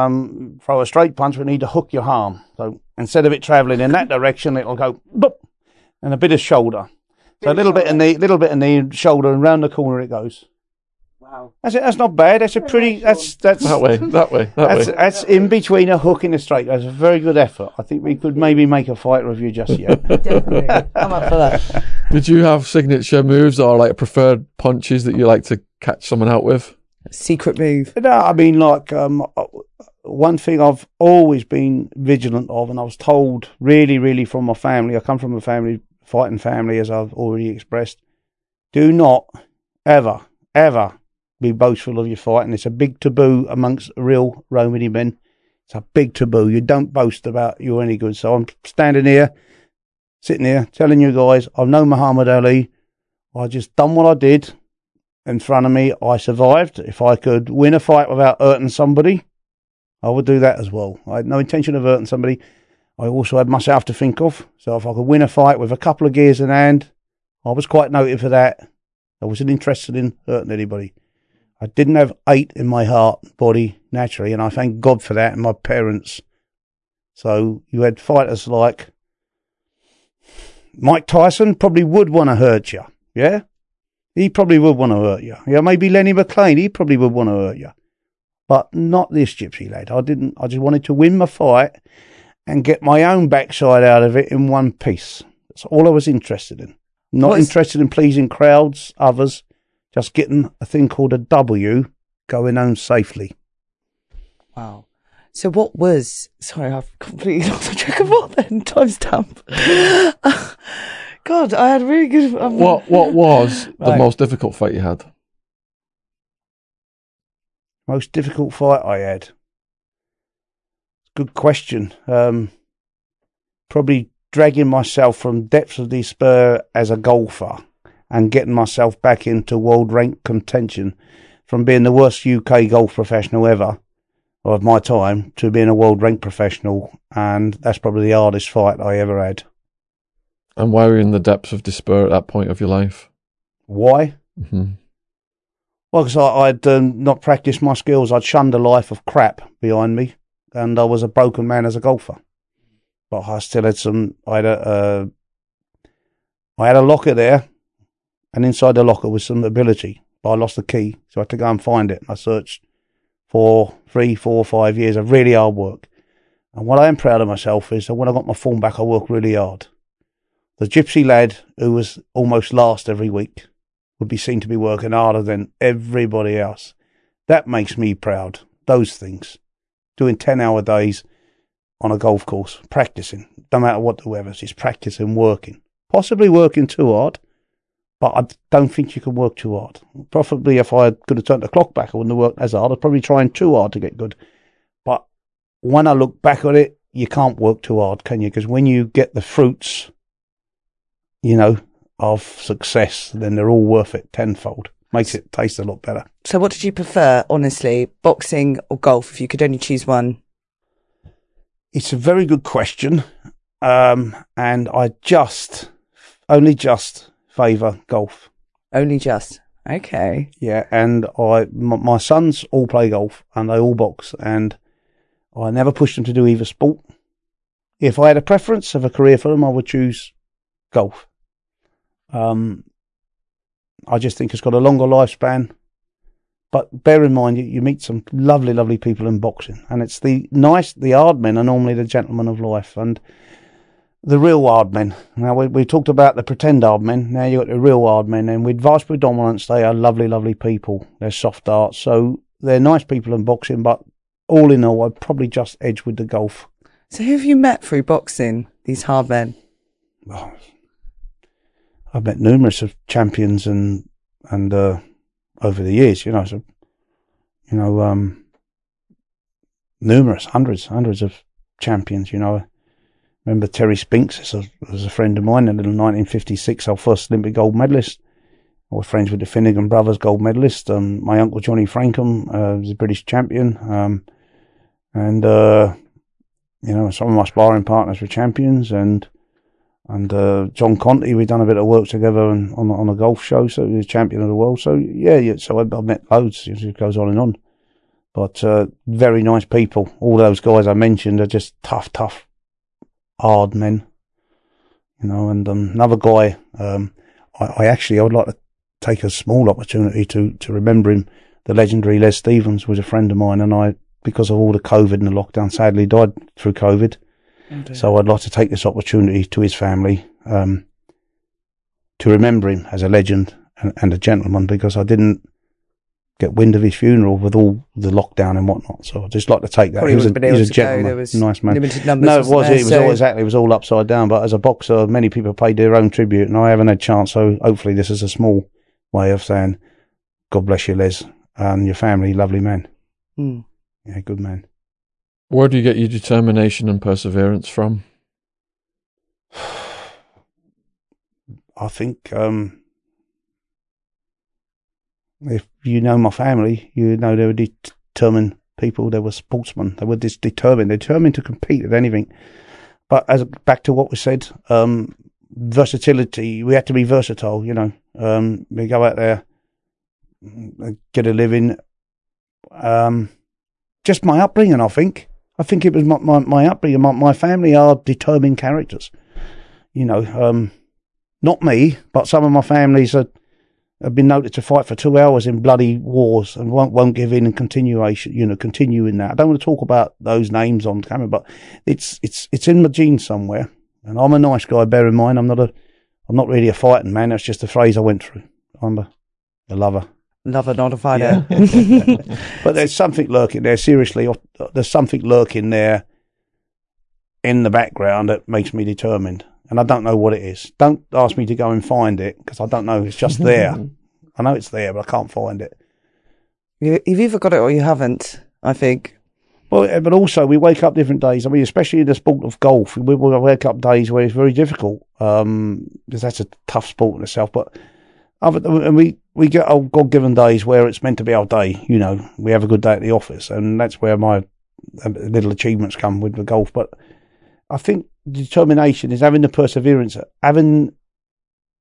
a straight punch, but you need to hook your arm. So instead of it travelling in that direction, it'll go boop, and a bit of shoulder. So a little bit in the shoulder, and round the corner it goes. Wow, that's not bad. That's a pretty. That's that way. That's in between a hook and a straight. That's a very good effort. I think we could maybe make a fight review just yet. Definitely, I'm up for that. Did you have signature moves or like preferred punches that you like to catch someone out with? Secret move. No, I mean like one thing I've always been vigilant of, and I was told really from my family. I come from a family. Fighting family, as I've already expressed, do not ever be boastful of your fighting. It's a big taboo amongst real Romany men. It's a big taboo. You don't boast about you're any good. So I'm sitting here, telling you guys, I've known Muhammad Ali. I just done what I did in front of me. I survived. If I could win a fight without hurting somebody, I would do that as well. I had no intention of hurting somebody. I also had myself to think of, so if I could win a fight with a couple of gears in hand, I was quite noted for that. I wasn't interested in hurting anybody. I didn't have hate in my heart, body, naturally, and I thank God for that and my parents. So you had fighters like Mike Tyson probably would want to hurt you, yeah? He probably would want to hurt you. Yeah, maybe Lenny McLean, he probably would want to hurt you. But not this gypsy lad. I just wanted to win my fight and get my own backside out of it in one piece. That's all I was interested in. Not interested in pleasing crowds, others, just getting a thing called a W, going home safely. Wow. So what was... Sorry, I've completely lost the track of what then. Timestamp. God, I had really good... What was the most difficult fight you had? Most difficult fight I had? Good question. Probably dragging myself from depths of despair as a golfer and getting myself back into world rank contention from being the worst UK golf professional ever or of my time to being a world rank professional, and that's probably the hardest fight I ever had. And why were you in the depths of despair at that point of your life? Why? Mm-hmm. Well, because I'd not practiced my skills. I'd shunned a life of crap behind me. And I was a broken man as a golfer, but I still had some. I had a locker there, and inside the locker was some ability. But I lost the key, so I had to go and find it. I searched for 3, 4, 5 years of really hard work. And what I am proud of myself is that when I got my form back, I worked really hard. The gypsy lad who was almost last every week would be seen to be working harder than everybody else. That makes me proud. Those things. Doing 10-hour days on a golf course, practicing, no matter what the weather, just practicing, working. Possibly working too hard, but I don't think you can work too hard. Probably if I could have turned the clock back, I wouldn't have worked as hard. I was probably trying too hard to get good. But when I look back on it, you can't work too hard, can you? Because when you get the fruits, of success, then they're all worth it tenfold. Makes it taste a lot better. So what did you prefer, honestly, boxing or golf, if you could only choose one? It's a very good question. And I only just favour golf. Only just? Okay. Yeah, and my sons all play golf and they all box, and I never pushed them to do either sport. If I had a preference of a career for them, I would choose golf. I just think it's got a longer lifespan. But bear in mind, you meet some lovely, lovely people in boxing. And it's the hard men are normally the gentlemen of life. And the real hard men. Now, we talked about the pretend hard men. Now you've got the real hard men. And with vice predominance, they are lovely, lovely people. They're soft arts. So they're nice people in boxing. But all in all, I'd probably just edge with the golf. So who have you met through boxing, these hard men? Oh, I've met numerous of champions and over the years, numerous hundreds of champions. I remember Terry Spinks was a friend of mine, a little 1956 our first Olympic gold medalist. I was friends with the Finnegan brothers, gold medalist. My uncle Johnny Frankham was a British champion, some of my sparring partners were champions, and And John Conti, we've done a bit of work together on a golf show, so he's champion of the world. So, yeah so I've met loads. It goes on and on. But very nice people. All those guys I mentioned are just tough, hard men. You know, and another guy, I would like to take a small opportunity to remember him. The legendary Les Stevens was a friend of mine, and I, because of all the COVID and the lockdown, sadly died through COVID. Indeed. So I'd like to take this opportunity to his family to remember him as a legend and a gentleman, because I didn't get wind of his funeral with all the lockdown and whatnot. So I'd just like to take that. He was a gentleman, nice man. It was all upside down. But as a boxer, many people paid their own tribute, and I haven't had a chance. So hopefully this is a small way of saying, God bless you, Les, and your family, lovely man. Mm. Yeah, good man. Where do you get your determination and perseverance from? I think if you know my family, you know they were determined people. They were sportsmen. They were just determined to compete at anything. But back to what we said, versatility. We had to be versatile. You know, we go out there, get a living. Just my upbringing, I think. I think it was my upbringing. My family are determined characters. You know, not me, but some of my families have been noted to fight for 2 hours in bloody wars and won't give in and continue in that. I don't want to talk about those names on camera, but it's in my genes somewhere. And I'm a nice guy, bear in mind. I'm not really a fighting man. That's just a phrase I went through. I'm a lover. Lover, not a fighter. Yeah. But there's something lurking there, seriously. There's something lurking there in the background that makes me determined. And I don't know what it is. Don't ask me to go and find it, because I don't know. It's just there. I know it's there, but I can't find it. You've either got it or you haven't, I think. Well, but also we wake up different days. I mean, especially in the sport of golf, we wake up days where it's very difficult, because that's a tough sport in itself. But and we get our God-given days where it's meant to be our day, you know. We have a good day at the office, and that's where my little achievements come with the golf. But I think determination is having the perseverance, having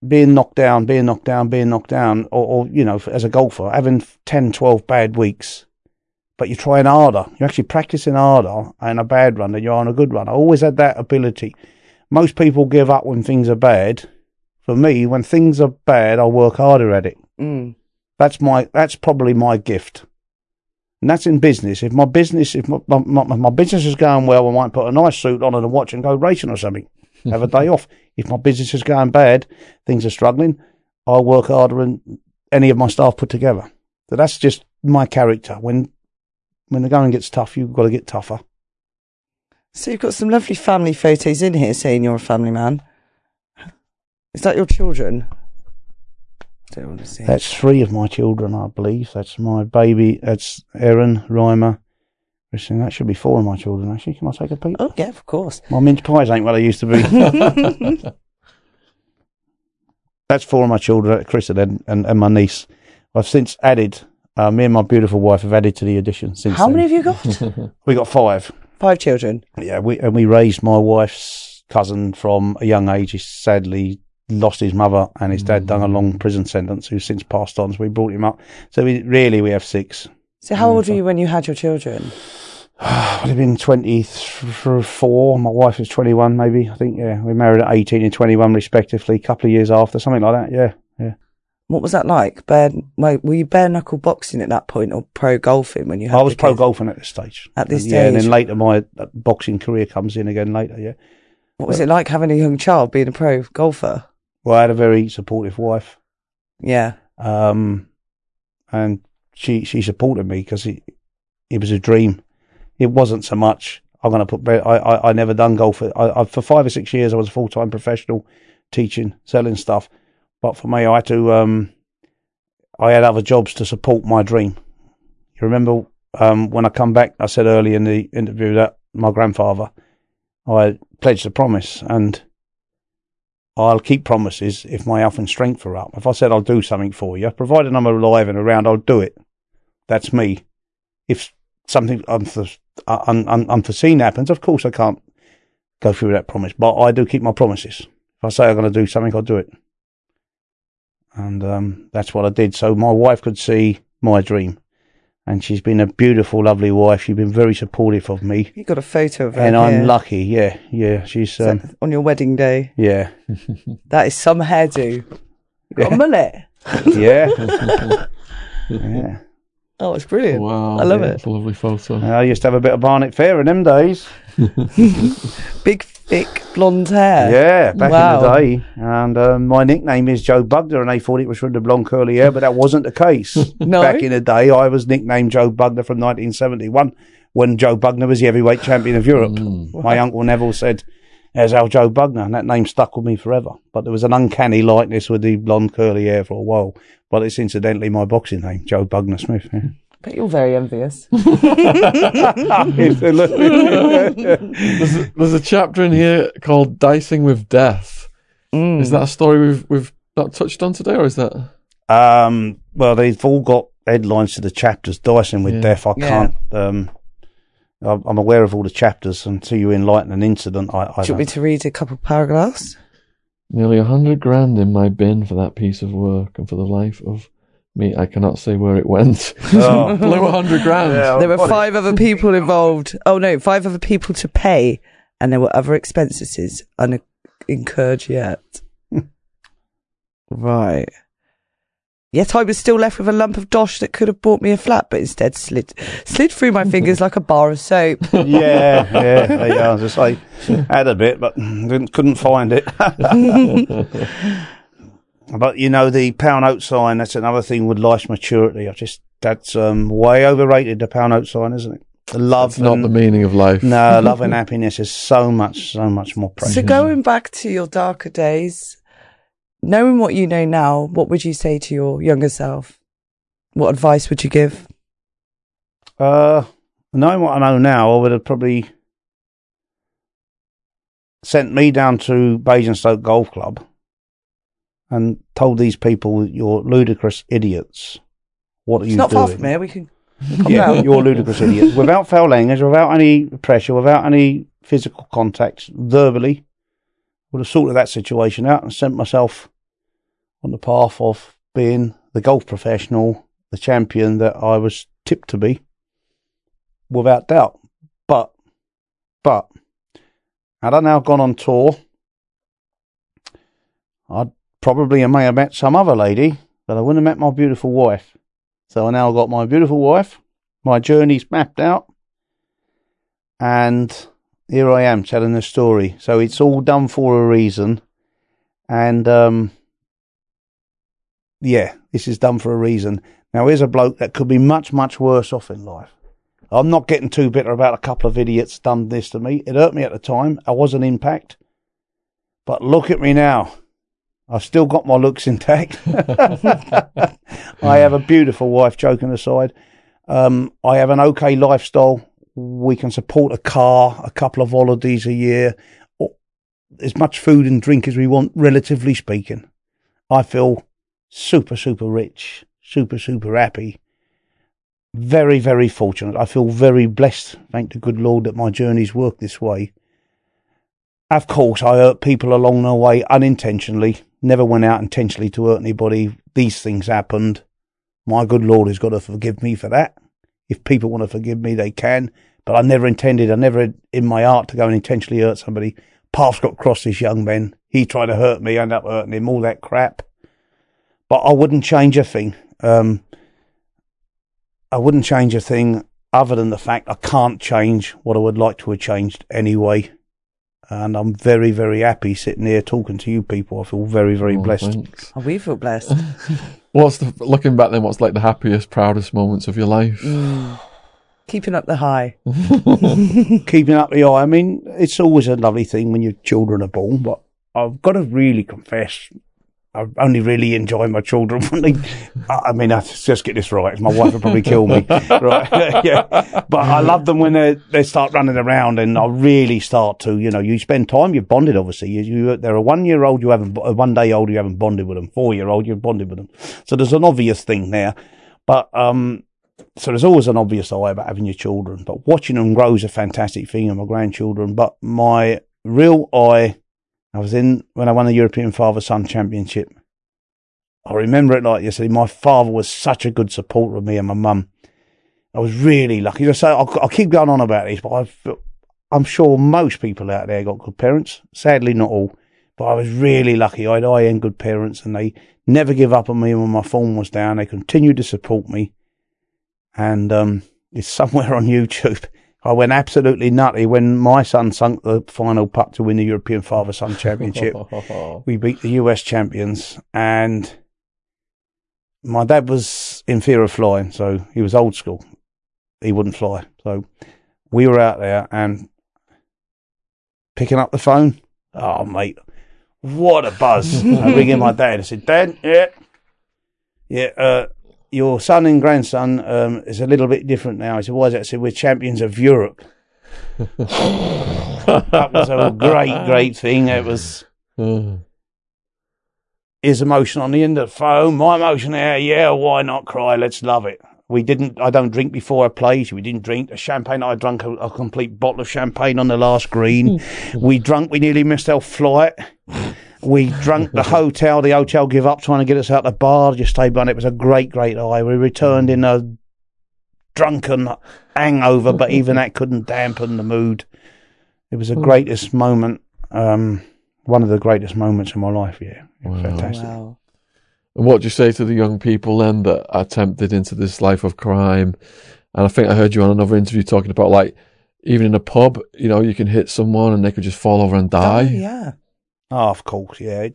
being knocked down, or you know, as a golfer, having 10, 12 bad weeks, but you're trying harder. You're actually practicing harder on a bad run than you are on a good run. I always had that ability. Most people give up when things are bad. For me, when things are bad, I work harder at it. Mm. That's probably my gift, and that's in business. If my business, if my business is going well, I might put a nice suit on and a watch and go racing or something, have a day off. If my business is going bad, things are struggling, I work harder than any of my staff put together. So that's just my character. When the going gets tough, you've got to get tougher. So you've got some lovely family photos in here saying you're a family man. Is that your children? I don't want to see. That's three of my children, I believe. That's my baby. That's Erin, Rymer, Christian. That should be four of my children, actually. Can I take a peek? Oh, yeah, of course. My mince pies ain't what they used to be. That's four of my children, Chris and my niece. I've since added, me and my beautiful wife have added to the addition since How many have you got? We got five. Five children? Yeah, we raised my wife's cousin from a young age. He's sadly lost his mother, and his dad done a long prison sentence, who's since passed on, so we brought him up. So we have six. So how old were you when you had your children? I'd have been 24. My wife was 21, maybe, I think, yeah. We married at 18 and 21, respectively, a couple of years after, something like that, yeah. What was that like? Were you bare-knuckle boxing at that point, or pro-golfing when you had I was pro-golfing at this stage. At this stage? Yeah, and then later my boxing career comes in again later, yeah. What was it like having a young child, being a pro-golfer? Well, I had a very supportive wife. Yeah. And she supported me because it was a dream. It wasn't so much, I never done golf. I for 5 or 6 years, I was a full-time professional, teaching, selling stuff. But for me, I had to, I had other jobs to support my dream. You remember when I come back, I said early in the interview that my grandfather, I pledged a promise, and I'll keep promises if my health and strength are up. If I said I'll do something for you, provided I'm alive and around, I'll do it. That's me. If something unforeseen happens, of course I can't go through that promise, but I do keep my promises. If I say I'm going to do something, I'll do it. And that's what I did. So my wife could see my dream. And she's been a beautiful, lovely wife. She's been very supportive of me. You got a photo of her. And I'm lucky, yeah. She's on your wedding day. Yeah. That is some hairdo. You've got a mullet. Yeah. Yeah. Oh, it's brilliant. Wow. I love it. It's a lovely photo. I used to have a bit of Barnet Fair in them days. Big, thick, blonde hair. Yeah, back in the day. And my nickname is Joe Bugner, and they thought it was from the blonde curly hair, but that wasn't the case. No. Back in the day, I was nicknamed Joe Bugner from 1971 when Joe Bugner was the heavyweight champion of Europe. My uncle Neville said, "There's our Joe Bugner," and that name stuck with me forever. But there was an uncanny likeness with the blonde curly hair for a while. But it's incidentally my boxing name, Joe Bugner Smith. Yeah. But you're very envious. There's a chapter in here called Dicing with Death. Is that a story we've not touched on today, or is that? Well, they've all got headlines to the chapters. Dicing with Death. I can't. I'm aware of all the chapters until you enlighten an incident. Do you want me to read a couple of paragraphs? Nearly 100 grand in my bin for that piece of work, and for the life of me, I cannot say where it went. Oh. Blew 100 grand. Yeah, there were five other people involved. Oh no, five other people to pay, and there were other expenses unincurred yet. Right. Yet I was still left with a lump of dosh that could have bought me a flat, but instead slid through my fingers like a bar of soap. Yeah, there you are. Just like, had a bit, but couldn't find it. But you know, the pound note sign, that's another thing with life's maturity. That's way overrated, the pound note sign, isn't it? Love. It's not the meaning of life. No, love and happiness is so much more precious. So going back to your darker days, knowing what you know now, what would you say to your younger self? What advice would you give? Knowing what I know now, I would have probably sent me down to Basingstoke Golf Club and told these people, "You're ludicrous idiots. What are you doing? It's not far from here. We can come out. You're ludicrous idiots." Without foul language, without any pressure, without any physical contact, verbally. Would have sorted that situation out and sent myself on the path of being the golf professional, the champion that I was tipped to be, without doubt. But, had I now gone on tour, I'd probably may have met some other lady, but I wouldn't have met my beautiful wife. So I now got my beautiful wife, my journey's mapped out, and here I am telling the story. So it's all done for a reason. And, this is done for a reason. Now, here's a bloke that could be much, much worse off in life. I'm not getting too bitter about a couple of idiots done this to me. It hurt me at the time. I was an impact. But look at me now. I've still got my looks intact. I have a beautiful wife, joking aside. I have an okay lifestyle. We can support a car, a couple of holidays a year, or as much food and drink as we want, relatively speaking. I feel super, super rich, super, super happy. Very, very fortunate. I feel very blessed, thank the good Lord, that my journey's worked this way. Of course, I hurt people along the way unintentionally. Never went out intentionally to hurt anybody. These things happened. My good Lord has got to forgive me for that. If people want to forgive me, they can. But I never in my heart to go and intentionally hurt somebody. Paths got crossed this young man. He tried to hurt me, I ended up hurting him, all that crap. But I wouldn't change a thing. I wouldn't change a thing other than the fact I can't change what I would like to have changed anyway. And I'm very, very happy sitting here talking to you people. I feel very, very blessed. Thanks. Oh, we feel blessed. Looking back then, what's like the happiest, proudest moments of your life? Keeping up the high. Keeping up the high. I mean, it's always a lovely thing when your children are born, but I've got to really confess, I only really enjoy my children when let's just get this right. My wife would probably kill me. Right. Yeah. But I love them when they start running around and I really start to, you spend time, you've bonded, obviously. They're a 1-year-old, a 1-day-old, you haven't bonded with them. 4-year-old, you've bonded with them. So there's an obvious thing there. But, so there's always an obvious eye about having your children. But watching them grow is a fantastic thing, and my grandchildren. But my real eye I was in when I won the European Father-Son Championship. I remember it like yesterday. My father was such a good supporter of me and my mum. I was really lucky. As I say, I'll keep going on about this, but I'm sure most people out there got good parents. Sadly, not all. But I was really lucky. I had high-end good parents, and they never give up on me when my form was down. They continued to support me. And it's somewhere on YouTube. I went absolutely nutty when my son sunk the final putt to win the European Father-Son Championship. We beat the US champions, and my dad was in fear of flying, so he was old school. He wouldn't fly. So we were out there and picking up the phone. Oh, mate, what a buzz. I ring in my dad. I said, Dad, your son and grandson is a little bit different now. He said, why is that? I said, we're champions of Europe. That was a great, great thing. It was his emotion on the end of the phone, my emotion there. Yeah, why not cry? Let's love it. We didn't. I don't drink before I play. So we didn't drink. The champagne, I drank a complete bottle of champagne on the last green. We drunk. We nearly missed our flight. We drank the hotel. The hotel gave up trying to get us out the bar. Just stayed behind. It was a great, great high. We returned in a drunken hangover, but even that couldn't dampen the mood. It was the greatest moment. One of the greatest moments in my life. Yeah, wow. Fantastic. Wow. And what do you say to the young people then that are tempted into this life of crime? And I think I heard you on another interview talking about, like, even in a pub, you know, you can hit someone and they could just fall over and die. Oh, yeah. Oh, of course, yeah.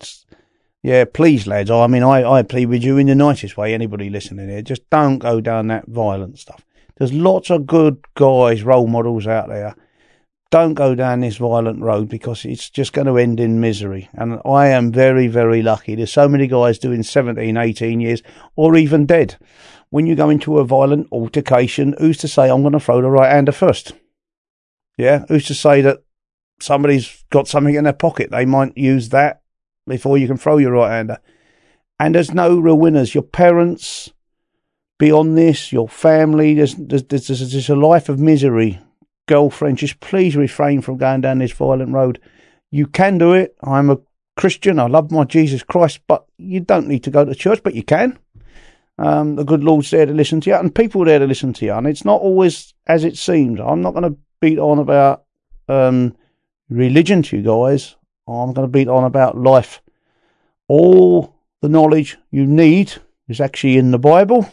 Please, lads. I mean, I plead with you in the nicest way, anybody listening here. Just don't go down that violent stuff. There's lots of good guys, role models out there. Don't go down this violent road because it's just going to end in misery. And I am very, very lucky. There's so many guys doing 17, 18 years or even dead. When you go into a violent altercation, who's to say I'm going to throw the right hander first? Yeah, who's to say that somebody's got something in their pocket? They might use that before you can throw your right hander. And there's no real winners. Your parents, beyond this, your family, there's a life of misery. Girlfriend, just please refrain from going down this violent road. You can do it. I'm a Christian. I love my Jesus Christ, but you don't need to go to church, but you can. The good Lord's there to listen to you, and people are there to listen to you, and it's not always as it seems. I'm not going to beat on about religion to you guys. I'm going to beat on about life. All the knowledge you need is actually in the Bible,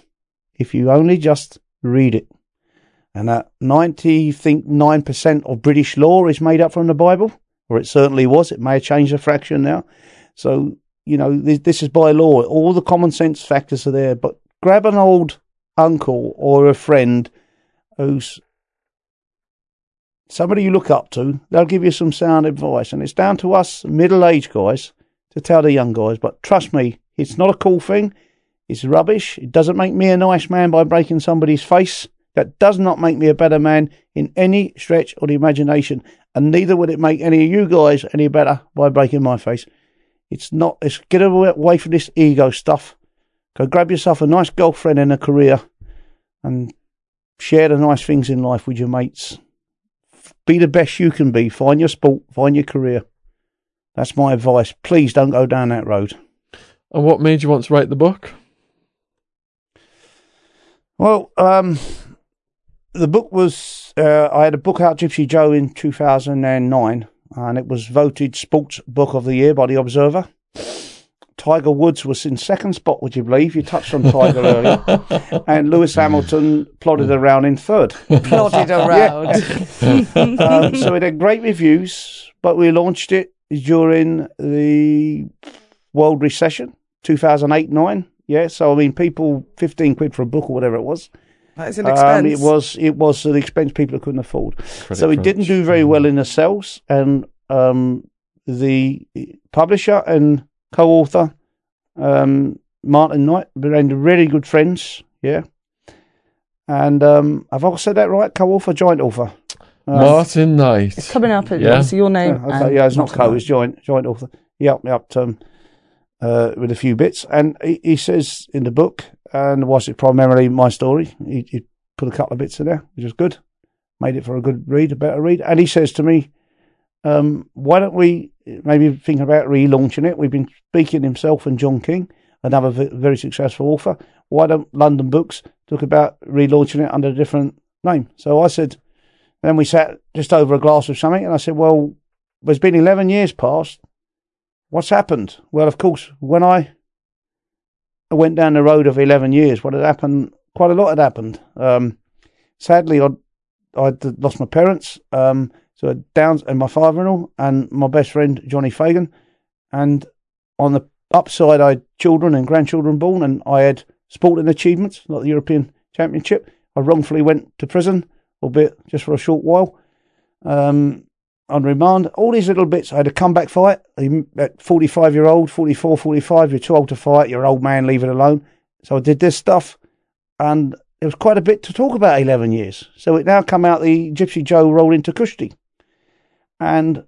if you only just read it. And 9% of British law is made up from the Bible, or it certainly was. It may have changed a fraction now. So, you know, this is by law. All the common sense factors are there. But grab an old uncle or a friend who's somebody you look up to. They'll give you some sound advice. And it's down to us middle-aged guys to tell the young guys. But trust me, it's not a cool thing. It's rubbish. It doesn't make me a nice man by breaking somebody's face. That does not make me a better man in any stretch of the imagination. And neither would it make any of you guys any better by breaking my face. It's get away from this ego stuff. Go grab yourself a nice girlfriend and a career and share the nice things in life with your mates. Be the best you can be. Find your sport. Find your career. That's my advice. Please don't go down that road. And what made you want to write the book? Well, the book was, I had a book out, Gypsy Joe, in 2009, and it was voted Sports Book of the Year by The Observer. Tiger Woods was in second spot, would you believe? You touched on Tiger earlier. And Lewis Hamilton plodded around in third. Plodded around. Yeah. So it had great reviews, but we launched it during the world recession, 2008-9. Yeah, so, I mean, people, 15 quid for a book or whatever it was. That is an expense. It was an expense people couldn't afford. It didn't do very well in the sales, and the publisher and co-author, Martin Knight, became really good friends, yeah. And have I said that right? Co-author, joint author? Martin Knight. It's coming up, so your name. It's not co, it's joint author. Yeah, with a few bits. And he says in the book, and whilst it's primarily my story, he put a couple of bits in there, which is good. Made it for a good read, a better read. And he says to me, why don't we maybe thinking about relaunching it. We've been speaking himself and John King, another very successful author. Why don't London Books talk about relaunching it under a different name? So I said, then we sat just over a glass of something, and I said, well, there's been 11 years past. What's happened? Well, of course, when I went down the road of 11 years, what had happened, quite a lot had happened. Sadly, I'd lost my parents, so Downs and my father-in-law and my best friend, Johnny Fagan. And on the upside, I had children and grandchildren born, and I had sporting achievements, like the European Championship. I wrongfully went to prison, albeit just for a short while, on remand. All these little bits. I had a comeback fight at 45, you're too old to fight, you're an old man, leave it alone. So I did this stuff, and it was quite a bit to talk about 11 years. So it now come out the Gypsy Joe rolled into Cushty. And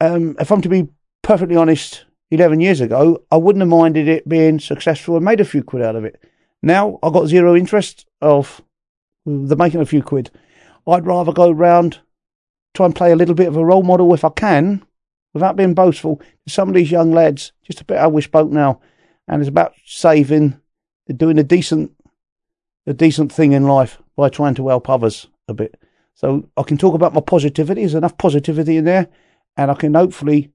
if I'm to be perfectly honest, 11 years ago, I wouldn't have minded it being successful and made a few quid out of it. Now I got zero interest of the making a few quid. I'd rather go round, try and play a little bit of a role model if I can, without being boastful, to some of these young lads, just about how we spoke now. And it's about saving, doing a decent thing in life by trying to help others a bit. So I can talk about my positivity. There's enough positivity in there, and I can hopefully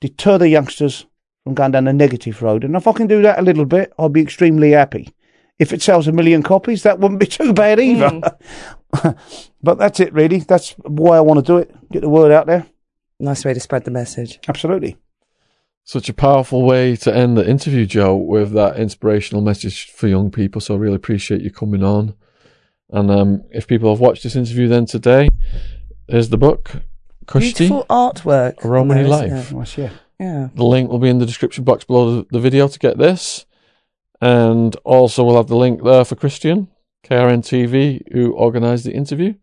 deter the youngsters from going down the negative road. And if I can do that a little bit, I'll be extremely happy. If it sells 1 million copies, that wouldn't be too bad either. Mm. But that's it, really. That's why I want to do it. Get the word out there. Nice way to spread the message. Absolutely. Such a powerful way to end the interview, Joe, with that inspirational message for young people. So I really appreciate you coming on. And if people have watched this interview then today, here's the book. Cushty. Beautiful artwork. Romany Life. Well, sure. Yeah. The link will be in the description box below the video to get this. And also we'll have the link there for Christian, KRN-TV, who organised the interview,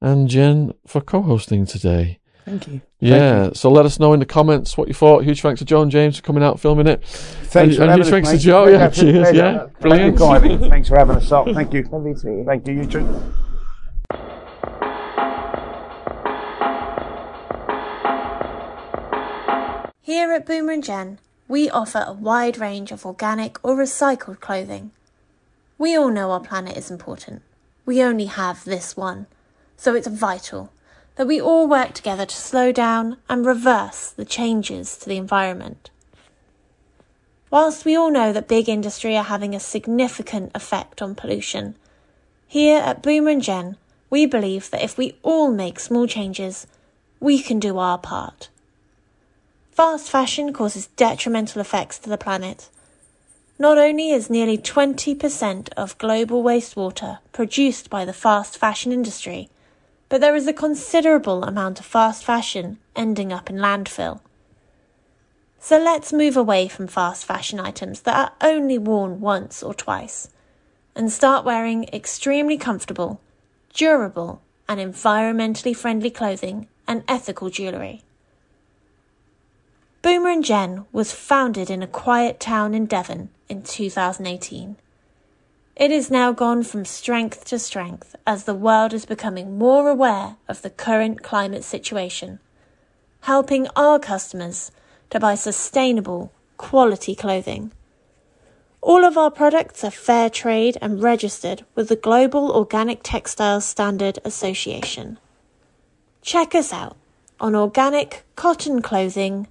and Jen for co-hosting today. Thank you. Yeah, thank you. So let us know in the comments what you thought. Huge thanks to John James for coming out filming it. Thanks and huge thanks to Joe. Yeah, cheers. Yeah, brilliant. Thanks for having us up. Thank you. Lovely to meet you. Thank you, you too. Here at Boomer & Jen, we offer a wide range of organic or recycled clothing. We all know our planet is important. We only have this one. So it's vital that we all work together to slow down and reverse the changes to the environment. Whilst we all know that big industry are having a significant effect on pollution, here at Boomer & Jen, we believe that if we all make small changes, we can do our part. Fast fashion causes detrimental effects to the planet. Not only is nearly 20% of global wastewater produced by the fast fashion industry, but there is a considerable amount of fast fashion ending up in landfill. So let's move away from fast fashion items that are only worn once or twice and start wearing extremely comfortable, durable and environmentally friendly clothing and ethical jewellery. Boomer & Jen was founded in a quiet town in Devon in 2018. It has now gone from strength to strength as the world is becoming more aware of the current climate situation, helping our customers to buy sustainable, quality clothing. All of our products are fair trade and registered with the Global Organic Textiles Standard Association. Check us out on organic cotton clothing.com.